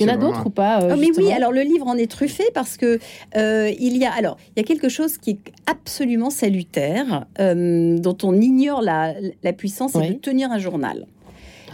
Il y en a d'autres ou pas mais oui, alors le livre en est truffé parce que il y a quelque chose qui est absolument salutaire, dont on ignore la puissance, c'est de tenir un journal.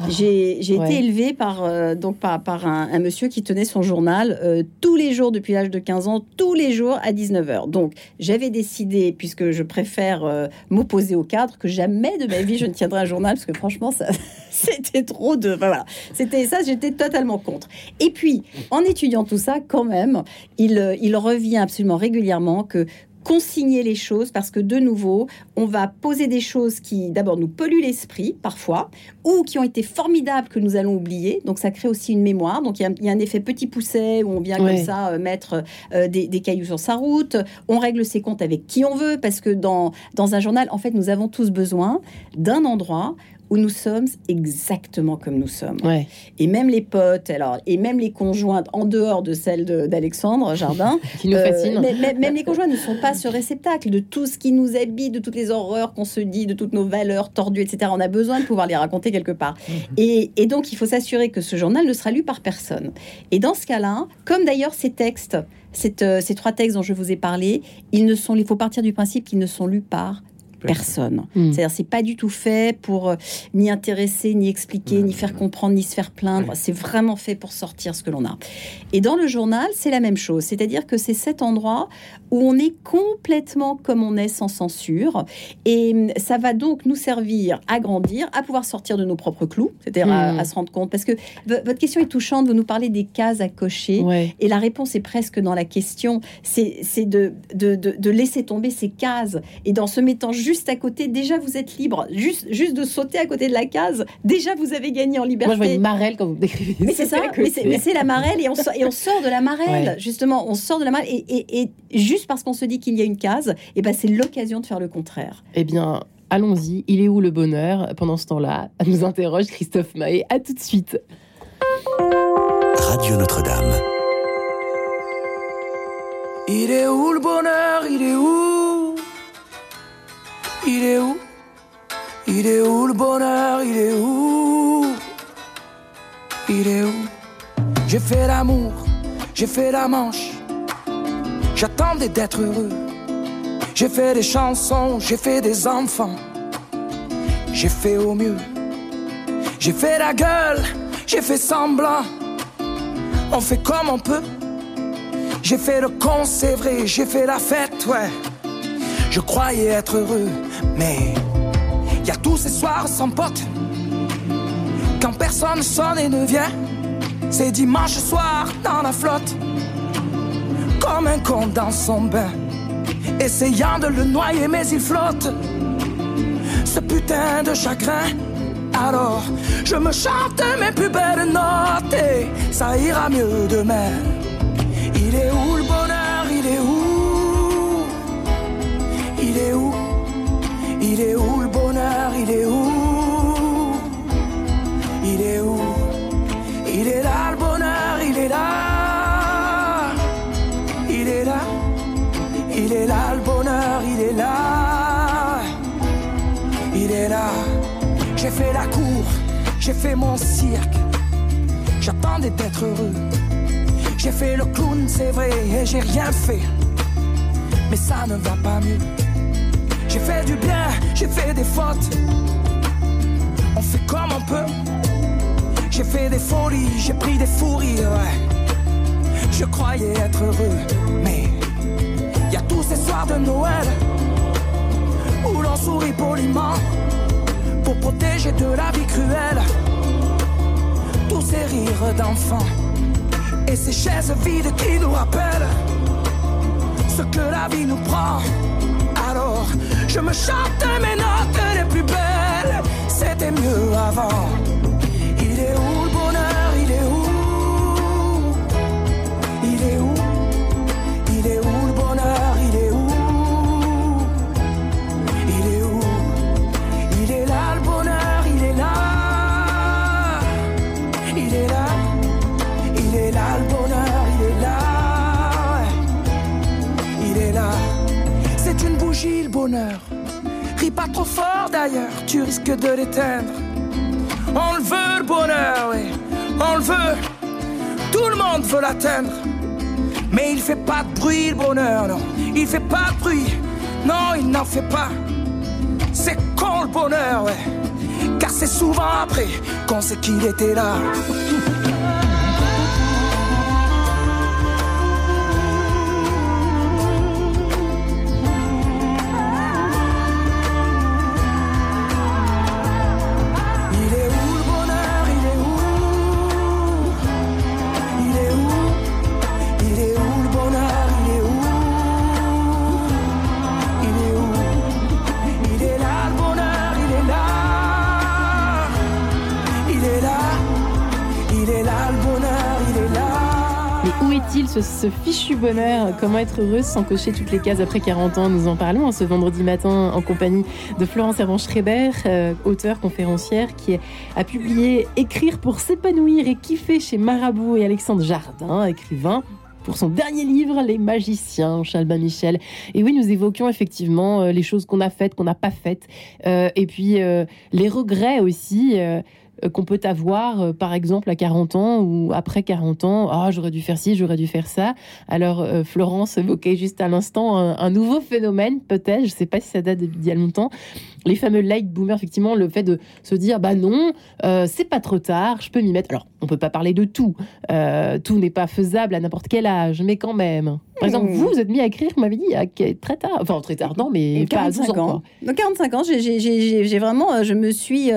J'ai été élevée par un monsieur qui tenait son journal tous les jours depuis l'âge de 15 ans, tous les jours à 19h. Donc, j'avais décidé, puisque je préfère m'opposer au cadre, que jamais de ma vie je ne tiendrai un journal, parce que franchement, ça, c'était trop de... Enfin, voilà. C'était ça, j'étais totalement contre. Et puis, en étudiant tout ça, quand même, il revient absolument régulièrement que consigner les choses, parce que de nouveau on va poser des choses qui d'abord nous polluent l'esprit parfois, ou qui ont été formidables que nous allons oublier, donc ça crée aussi une mémoire. Donc il y a un effet petit poucet où on vient comme ça mettre des cailloux sur sa route. On règle ses comptes avec qui on veut, parce que dans un journal, en fait, nous avons tous besoin d'un endroit où nous sommes exactement comme nous sommes. Ouais. Et même les potes, et même les conjointes, en dehors de celle d'Alexandre Jardin, qui nous fascine. Même les conjointes ne sont pas ce réceptacle de tout ce qui nous habite, de toutes les horreurs qu'on se dit, de toutes nos valeurs tordues, etc. On a besoin de pouvoir les raconter quelque part. Et donc, il faut s'assurer que ce journal ne sera lu par personne. Et dans ce cas-là, comme d'ailleurs ces textes, ces trois textes dont je vous ai parlé, il faut partir du principe qu'ils ne sont lus par personne. C'est-à-dire, c'est pas du tout fait pour ni intéresser, ni expliquer, ni faire comprendre, ni se faire plaindre. C'est vraiment fait pour sortir ce que l'on a. Et dans le journal, c'est la même chose. C'est-à-dire que c'est cet endroit où on est complètement comme on est, sans censure. Et ça va donc nous servir à grandir, à pouvoir sortir de nos propres clous, c'est-à-dire à se rendre compte. Parce que votre question est touchante. Vous nous parlez des cases à cocher. Ouais. Et la réponse est presque dans la question. C'est de laisser tomber ces cases. Et dans se mettant juste à côté, déjà vous êtes libre. Juste de sauter à côté de la case, déjà vous avez gagné en liberté. Moi je vois une marelle quand vous décrivez. Mais c'est ça, mais c'est la marelle, et on sort de la marelle. Ouais. Justement, on sort de la marelle, et juste parce qu'on se dit qu'il y a une case, et ben c'est l'occasion de faire le contraire. Eh bien, allons-y, il est où le bonheur? Pendant ce temps-là, nous interroge Christophe Maé. À tout de suite. Radio Notre-Dame. Il est où le bonheur? Il est où? Il est où? Il est où le bonheur? Il est où? Il est où? J'ai fait l'amour, j'ai fait la manche, j'attendais d'être heureux. J'ai fait des chansons, j'ai fait des enfants, j'ai fait au mieux. J'ai fait la gueule, j'ai fait semblant, on fait comme on peut. J'ai fait le con, c'est vrai, j'ai fait la fête, ouais. Je croyais être heureux, mais y a tous ces soirs sans pote, quand personne sonne et ne vient. C'est dimanche soir dans la flotte, comme un con dans son bain, essayant de le noyer mais il flotte, ce putain de chagrin. Alors je me chante mes plus belles notes et ça ira mieux demain. Il est où le bonheur? Il est où? Il est où? Il est où le bonheur? Il est où? Il est où? Il est là le bonheur, il est là. Il est là. Il est là le bonheur, il est là. Il est là. J'ai fait la cour, j'ai fait mon cirque, j'attendais d'être heureux. J'ai fait le clown, c'est vrai, et j'ai rien fait. Mais ça ne va pas mieux. J'ai fait du bien, j'ai fait des fautes. On fait comme on peut. J'ai fait des folies, j'ai pris des fous rires, ouais. Je croyais être heureux, mais y a tous ces soirs de Noël où l'on sourit poliment pour protéger de la vie cruelle. Tous ces rires d'enfants et ces chaises vides qui nous rappellent ce que la vie nous prend. Alors je me chante mes notes les plus belles. C'était mieux avant. Il est où le bonheur? Il est où? Il est où? Il est où le bonheur? Il est où? Il est où? Il est là le bonheur, il est là. Il est là. Il est là le bonheur, il est là. Il est là. C'est une bougie le bonheur. Ris pas trop fort d'ailleurs, tu risques de l'éteindre. On le veut le bonheur, oui, on le veut. Tout le monde veut l'atteindre. Mais il fait pas de bruit le bonheur, non. Il fait pas de bruit, non, il n'en fait pas. C'est con le bonheur, ouais. Car c'est souvent après qu'on sait qu'il était là. Ce fichu bonheur, comment être heureuse sans cocher toutes les cases après 40 ans, nous en parlons ce vendredi matin en compagnie de Florence Servan-Schreiber, auteure conférencière qui a publié Écrire pour s'épanouir et kiffer chez Marabout, et Alexandre Jardin, écrivain, pour son dernier livre, Les Magiciens, chez Albin Michel. Et oui, nous évoquions effectivement les choses qu'on a faites, qu'on n'a pas faites, et puis les regrets aussi. Qu'on peut avoir, par exemple, à 40 ans ou après 40 ans, « Ah, j'aurais dû faire ci, j'aurais dû faire ça ». Alors, Florence évoquait juste à l'instant un nouveau phénomène, peut-être, je ne sais pas si ça date d'il y a longtemps, les fameux late boomers, effectivement, le fait de se dire « Bah non, c'est pas trop tard, je peux m'y mettre ». Alors, on ne peut pas parler de tout. Tout n'est pas faisable à n'importe quel âge, mais quand même. Par exemple, vous êtes mis à écrire, vous m'avez dit, très tard. Enfin, très tard, non, mais pas à 12 ans. Quoi. Donc, 45 ans, j'ai vraiment, je me suis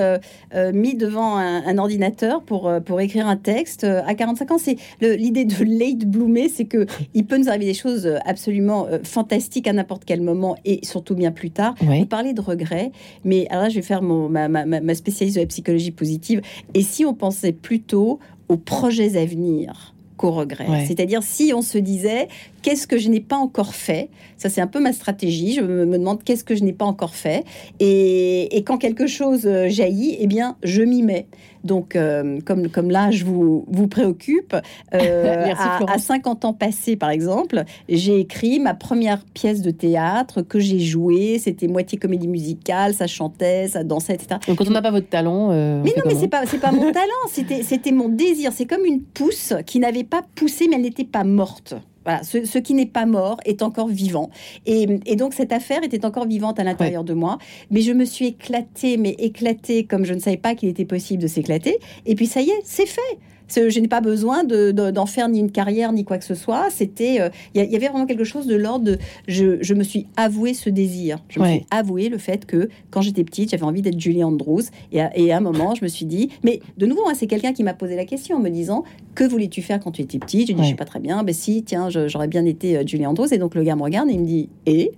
mis devant un ordinateur pour écrire un texte. À 45 ans, c'est l'idée de late bloomer, c'est qu'il peut nous arriver des choses absolument fantastiques à n'importe quel moment et surtout bien plus tard. Oui. Vous parlez de regrets, mais alors là, je vais faire ma spécialiste de la psychologie positive. Et si on pensait plutôt aux projets à venir qu'au regret. Ouais. C'est-à-dire, si on se disait, qu'est-ce que je n'ai pas encore fait? Ça, c'est un peu ma stratégie. Je me demande, qu'est-ce que je n'ai pas encore fait? Et quand quelque chose jaillit, eh bien, je m'y mets. Donc, comme l'âge vous préoccupe, merci, à 50 ans passés, par exemple, j'ai écrit ma première pièce de théâtre que j'ai jouée. C'était moitié comédie musicale, ça chantait, ça dansait, etc. Donc, quand on n'a pas votre talent... mais non, mais c'est pas mon talent, c'était mon désir. C'est comme une pousse qui n'avait pas poussé, mais elle n'était pas morte. Voilà, ce qui n'est pas mort est encore vivant. Et donc, cette affaire était encore vivante à l'intérieur de moi. Mais je me suis éclatée, comme je ne savais pas qu'il était possible de s'éclater. Et puis, ça y est, c'est fait. Je n'ai pas besoin d'en faire ni une carrière, ni quoi que ce soit. C'était, y avait vraiment quelque chose de l'ordre de... Je me suis avoué ce désir. Je me suis avoué le fait que, quand j'étais petite, j'avais envie d'être Julie Andrews. Et à un moment, je me suis dit... Mais de nouveau, c'est quelqu'un qui m'a posé la question en me disant, que voulais-tu faire quand tu étais petite? J'ai dit, je ne sais pas très bien. Ben si, tiens, j'aurais bien été Julie Andrews. Et donc, le gars me regarde et il me dit, et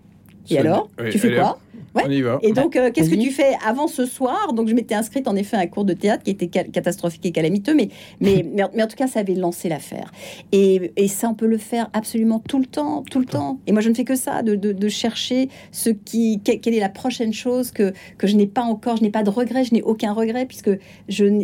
alors, tu fais quoi? On y va. Et donc, qu'est-ce que tu fais avant ce soir? Donc, je m'étais inscrite en effet à un cours de théâtre qui était catastrophique et calamiteux, mais en tout cas, ça avait lancé l'affaire. Et ça, on peut le faire absolument tout le temps. Et moi, je ne fais que ça, de chercher quelle est la prochaine chose que je n'ai pas encore, je n'ai pas de regret, je n'ai aucun regret, puisque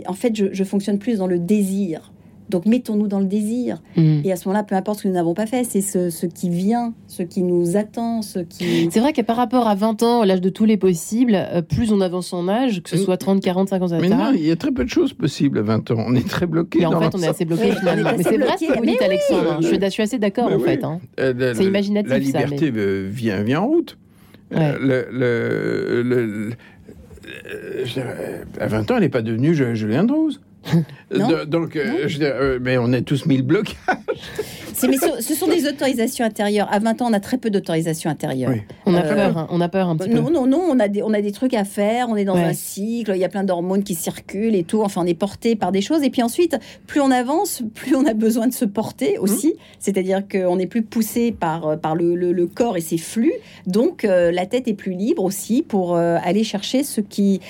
en fait, je fonctionne plus dans le désir. Donc mettons-nous dans le désir. Et à ce moment-là, peu importe ce que nous n'avons pas fait, c'est ce qui vient, ce qui nous attend, ce qui... C'est vrai que par rapport à 20 ans, l'âge de tous les possibles, plus on avance en âge, que ce soit 30, 40, 50, etc. Mais non, il y a très peu de choses possibles à 20 ans. On est très bloqué. Et en fait, on est assez bloqué finalement. Mais c'est vrai ce que vous dites, Alexandre. Je suis assez d'accord en fait. C'est imaginatif ça. La liberté vient en route. À 20 ans, elle n'est pas devenue Julie Andrews. Donc, mais on a tous mis le blocage. Ce sont des autorisations intérieures. À 20 ans, on a très peu d'autorisations intérieures. Oui. On a peur, hein, on a peur un petit peu. Non, on a des trucs à faire, on est dans un cycle, il y a plein d'hormones qui circulent et tout. Enfin, on est porté par des choses. Et puis ensuite, plus on avance, plus on a besoin de se porter aussi. C'est-à-dire qu'on n'est plus poussé par le corps et ses flux. Donc, la tête est plus libre aussi pour aller chercher ce qui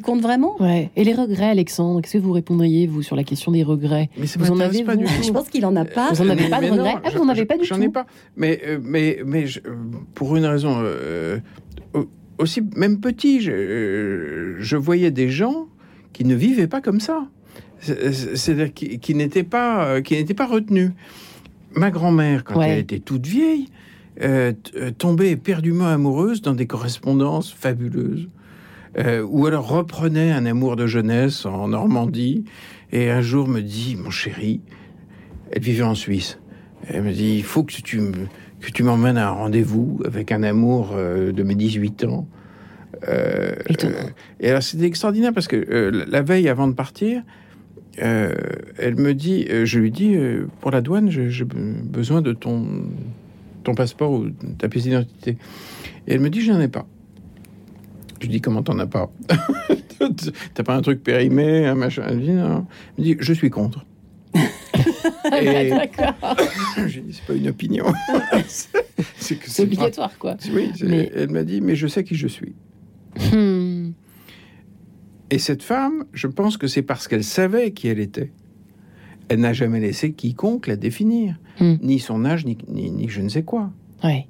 compte vraiment. Ouais. Et les regrets, Alexandre, qu'est-ce que vous répondriez, vous, sur la question des regrets? Mais ça vous en avez pas du tout. Je pense qu'il en a pas. Vous en avez pas de regrets? Ah, vous en avez pas du tout. J'en ai pas. Mais pour une raison aussi, même petit, je voyais des gens qui ne vivaient pas comme ça, c'est-à-dire qui n'étaient pas retenus. Ma grand-mère, quand elle était toute vieille, tombait éperdument amoureuse dans des correspondances fabuleuses. Ou alors reprenait un amour de jeunesse en Normandie, et un jour me dit: mon chéri, elle vivait en Suisse, elle me dit: il faut que tu m'emmènes à un rendez-vous avec un amour de mes 18 ans. Et alors c'était extraordinaire parce que la veille avant de partir, elle me dit, je lui dis, pour la douane, j'ai besoin de ton passeport ou de ta pièce d'identité. Et elle me dit: je n'en ai pas. Je dis: comment t'en as pas? T'as pas un truc périmé, un machin? Elle me dit: non. Elle me dit: je suis contre. Et... D'accord. J'ai dit: c'est pas une opinion. c'est obligatoire, pas... quoi. Oui. Elle m'a dit: mais je sais qui je suis. Et cette femme, je pense que c'est parce qu'elle savait qui elle était. Elle n'a jamais laissé quiconque la définir, ni son âge, ni je ne sais quoi. Oui.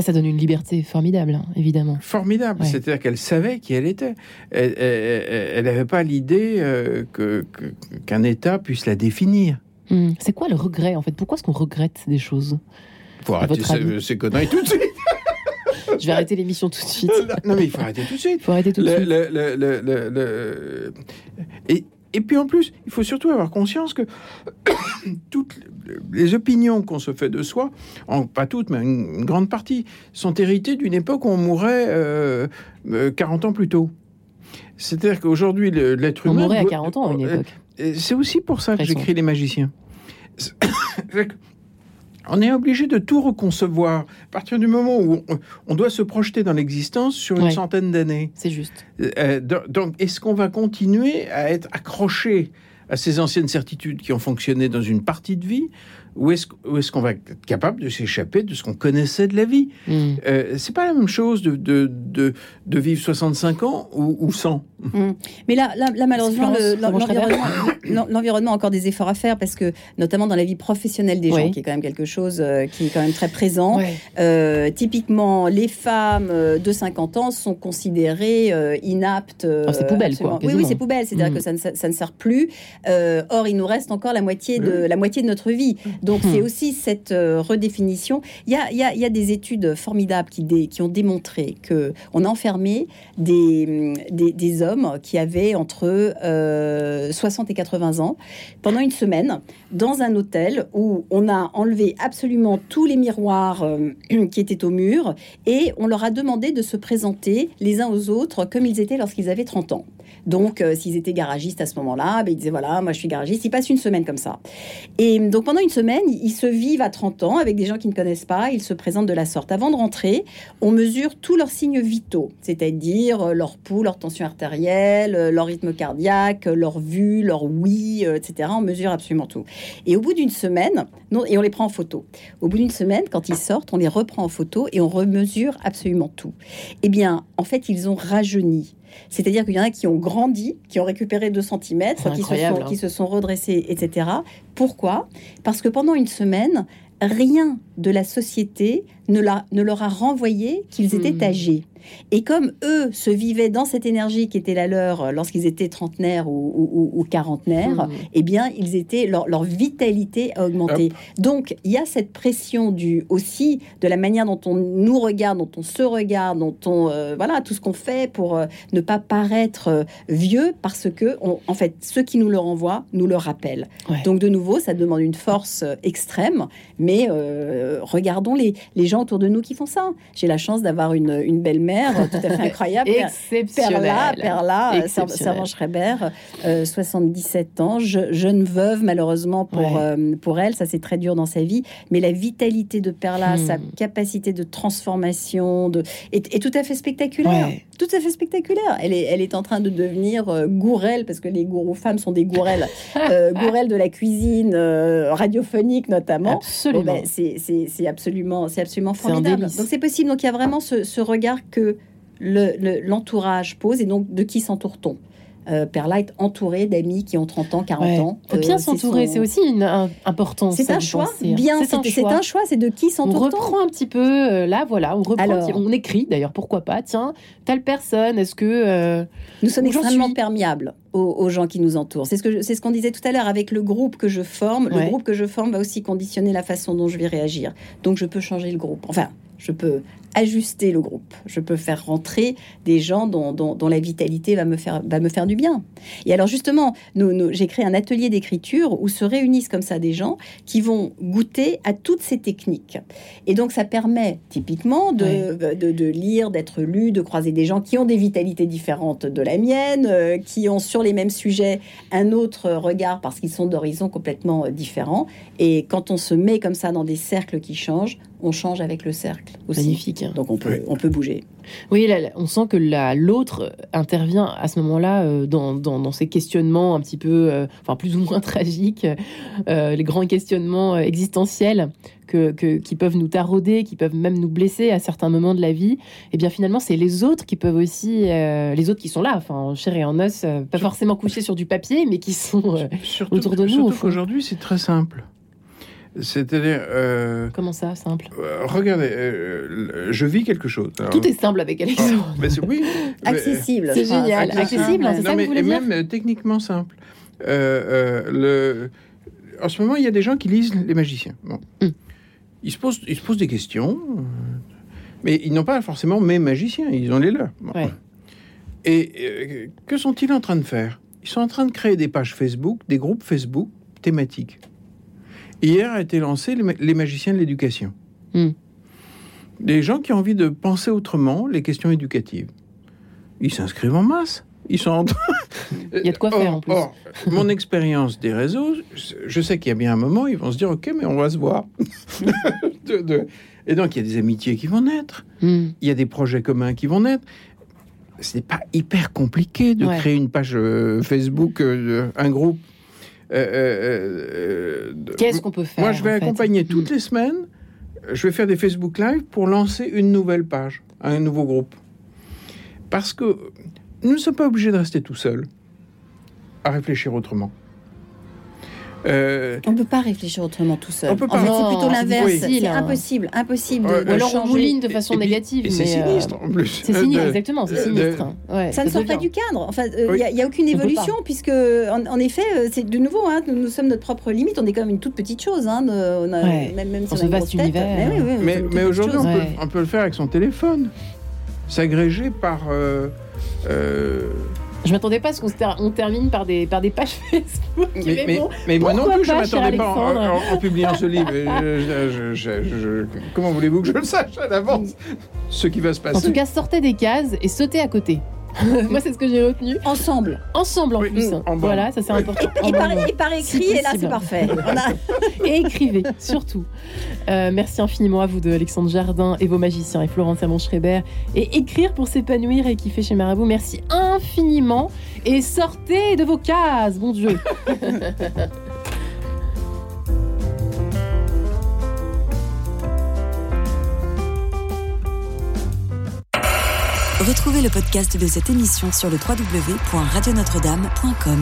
Ça donne une liberté formidable, hein, évidemment. Formidable, ouais. C'est-à-dire qu'elle savait qui elle était. Elle n'avait pas l'idée qu'un État puisse la définir. C'est quoi le regret, en fait? Pourquoi est-ce qu'on regrette des choses? Il faut arrêter ces conneries tout de suite. Je vais arrêter l'émission tout de suite. Non, mais il faut arrêter tout de suite. Et puis en plus, il faut surtout avoir conscience que toutes les opinions qu'on se fait de soi, pas toutes, mais une grande partie, sont héritées d'une époque où on mourait 40 ans plus tôt. C'est-à-dire qu'aujourd'hui, l'être humain... On mourait à 40 ans à une époque. C'est aussi pour ça que j'écris Les Magiciens. On est obligé de tout reconcevoir à partir du moment où on doit se projeter dans l'existence sur une centaine d'années. C'est juste. Donc, est-ce qu'on va continuer à être accroché à ces anciennes certitudes qui ont fonctionné dans une partie de vie, ou est-ce qu'on va être capable de s'échapper de ce qu'on connaissait de la vie? C'est pas la même chose de vivre 65 ans ou 100. Mais là malheureusement, l'environnement a encore des efforts à faire, parce que, notamment dans la vie professionnelle des gens, qui est quand même quelque chose qui est quand même très présent, typiquement, les femmes de 50 ans sont considérées inaptes. C'est poubelle, quoi. Oui, c'est poubelle, c'est-à-dire que ça ne sert plus. Or, il nous reste encore la moitié de notre vie. Donc, c'est aussi cette redéfinition. Il y a des études formidables qui ont démontré qu'on a enfermé des hommes qui avaient entre 60 et 80 ans pendant une semaine dans un hôtel où on a enlevé absolument tous les miroirs qui étaient au mur, et on leur a demandé de se présenter les uns aux autres comme ils étaient lorsqu'ils avaient 30 ans. Donc, s'ils étaient garagistes à ce moment-là, ils disaient: voilà, moi je suis garagiste. Ils passent une semaine comme ça. Et donc, pendant une semaine, ils se vivent à 30 ans avec des gens qu'ils ne connaissent pas. Ils se présentent de la sorte. Avant de rentrer, on mesure tous leurs signes vitaux, c'est-à-dire leur pouls, leur tension artérielle, leur rythme cardiaque, leur vue, leur ouïe, etc. On mesure absolument tout. Et au bout d'une semaine, et on les prend en photo. Au bout d'une semaine, quand ils sortent, on les reprend en photo et on remesure absolument tout. Eh bien, en fait, ils ont rajeuni. C'est-à-dire qu'il y en a qui ont grandi, qui ont récupéré 2 cm, qui se sont redressés, etc. Pourquoi ? Parce que pendant une semaine, rien de la société ne leur a renvoyé qu'ils étaient âgés. Et comme eux se vivaient dans cette énergie qui était la leur lorsqu'ils étaient trentenaires ou quarantenaires, eh bien, ils étaient, leur vitalité a augmenté. Donc, il y a cette pression aussi de la manière dont on nous regarde, dont on se regarde, dont on... voilà, tout ce qu'on fait pour ne pas paraître vieux, parce que, en fait, ceux qui nous le renvoient, nous le rappellent. Ouais. Donc, de nouveau, ça demande une force extrême, mais regardons les gens autour de nous qui font ça. J'ai la chance d'avoir une belle-mère tout à fait incroyable, Perla Servan-Schreiber, 77 ans, jeune veuve malheureusement pour elle, ça c'est très dur dans sa vie, mais la vitalité de Perla, sa capacité de transformation est tout à fait spectaculaire, tout à fait spectaculaire. Elle est en train de devenir gourelle, parce que les gourous femmes sont des gourelles, gourelles de la cuisine radiophonique notamment. Absolument. Bon, ben, c'est absolument formidable. Donc c'est possible. Donc il y a vraiment ce regard que l'entourage pose, et donc de qui s'entoure-t-on? Perla est entourée d'amis qui ont 30 ans, 40 ans. Il faut bien s'entourer, c'est aussi important. C'est un choix. C'est de qui s'entoure-t-on? On reprend un petit peu, on écrit d'ailleurs, pourquoi pas, tiens, telle personne, est-ce que... nous sommes extrêmement perméables aux gens qui nous entourent. C'est ce qu'on disait tout à l'heure avec le groupe que je forme. Le groupe que je forme va aussi conditionner la façon dont je vais réagir. Donc je peux changer le groupe. Enfin, je peux ajuster le groupe. Je peux faire rentrer des gens dont la vitalité va me faire du bien. Et alors justement, j'ai créé un atelier d'écriture où se réunissent comme ça des gens qui vont goûter à toutes ces techniques. Et donc ça permet typiquement de lire, d'être lu, de croiser des gens qui ont des vitalités différentes de la mienne, qui ont sur les mêmes sujets un autre regard parce qu'ils sont d'horizons complètement différents. Et quand on se met comme ça dans des cercles qui changent, on change avec le cercle aussi. Magnifique. Donc on peut bouger. Oui, là, on sent que l'autre intervient à ce moment-là dans ces questionnements un petit peu, plus ou moins tragiques, les grands questionnements existentiels qui peuvent nous tarauder, qui peuvent même nous blesser à certains moments de la vie. Et bien finalement, c'est les autres qui peuvent aussi, les autres qui sont là, en chair et en os, pas forcément couchés sur du papier, mais qui sont autour de nous. Surtout qu'aujourd'hui, c'est très simple. C'est-à-dire... Comment ça, simple? Regardez, je vis quelque chose. Alors... Tout est simple avec Alexandre. Mais accessible. C'est génial. Accessible, c'est ça que vous voulez dire? Et même techniquement simple. En ce moment, il y a des gens qui lisent Les Magiciens. Bon. Ils se posent des questions, mais ils n'ont pas forcément mes magiciens, ils ont les leurs. Bon. Ouais. Et que sont-ils en train de faire? Ils sont en train de créer des pages Facebook, des groupes Facebook thématiques. Hier a été lancé les magiciens de l'éducation. Des gens qui ont envie de penser autrement les questions éducatives. Ils s'inscrivent en masse. Ils sont en train... Il y a de quoi faire en plus. Mon expérience des réseaux, je sais qu'il y a bien un moment, ils vont se dire, ok, mais on va se voir. Et donc, il y a des amitiés qui vont naître. Il y a des projets communs qui vont naître. C'est pas hyper compliqué de créer une page Facebook, un groupe. Qu'est-ce qu'on peut faire? Moi, je vais accompagner toutes les semaines. Je vais faire des Facebook Live pour lancer une nouvelle page, un nouveau groupe. Parce que nous ne sommes pas obligés de rester tout seuls à réfléchir autrement. On ne peut pas réfléchir autrement tout seul. En fait, c'est plutôt l'inverse. C'est impossible. Alors on mouline de façon négative. C'est sinistre en plus. C'est sinistre, exactement. C'est sinistre. Ça ne sort pas du cadre. Enfin, il n'y a aucune évolution, puisque, en effet, c'est de nouveau, nous sommes notre propre limite. On est quand même une toute petite chose. On se passe l'univers. Mais aujourd'hui, on peut le faire avec son téléphone. S'agréger par... Je ne m'attendais pas à ce qu'on termine par des pages Facebook. Mais moi non plus, je ne m'attendais pas en publiant ce livre. Comment voulez-vous que je le sache à l'avance, ce qui va se passer? En tout cas, sortez des cases et sautez à côté. Moi, c'est ce que j'ai retenu. Ensemble en plus. Voilà, ça c'est important. Et par écrit, et là c'est parfait. Et écrivez, surtout. Merci infiniment à vous deux, Alexandre Jardin et vos magiciens, et Florence Servan-Schreiber, et Écrire pour s'épanouir et kiffer chez Marabout. Merci infiniment, et sortez de vos cases, bon Dieu. Retrouvez le podcast de cette émission sur le www.radionotre-dame.com.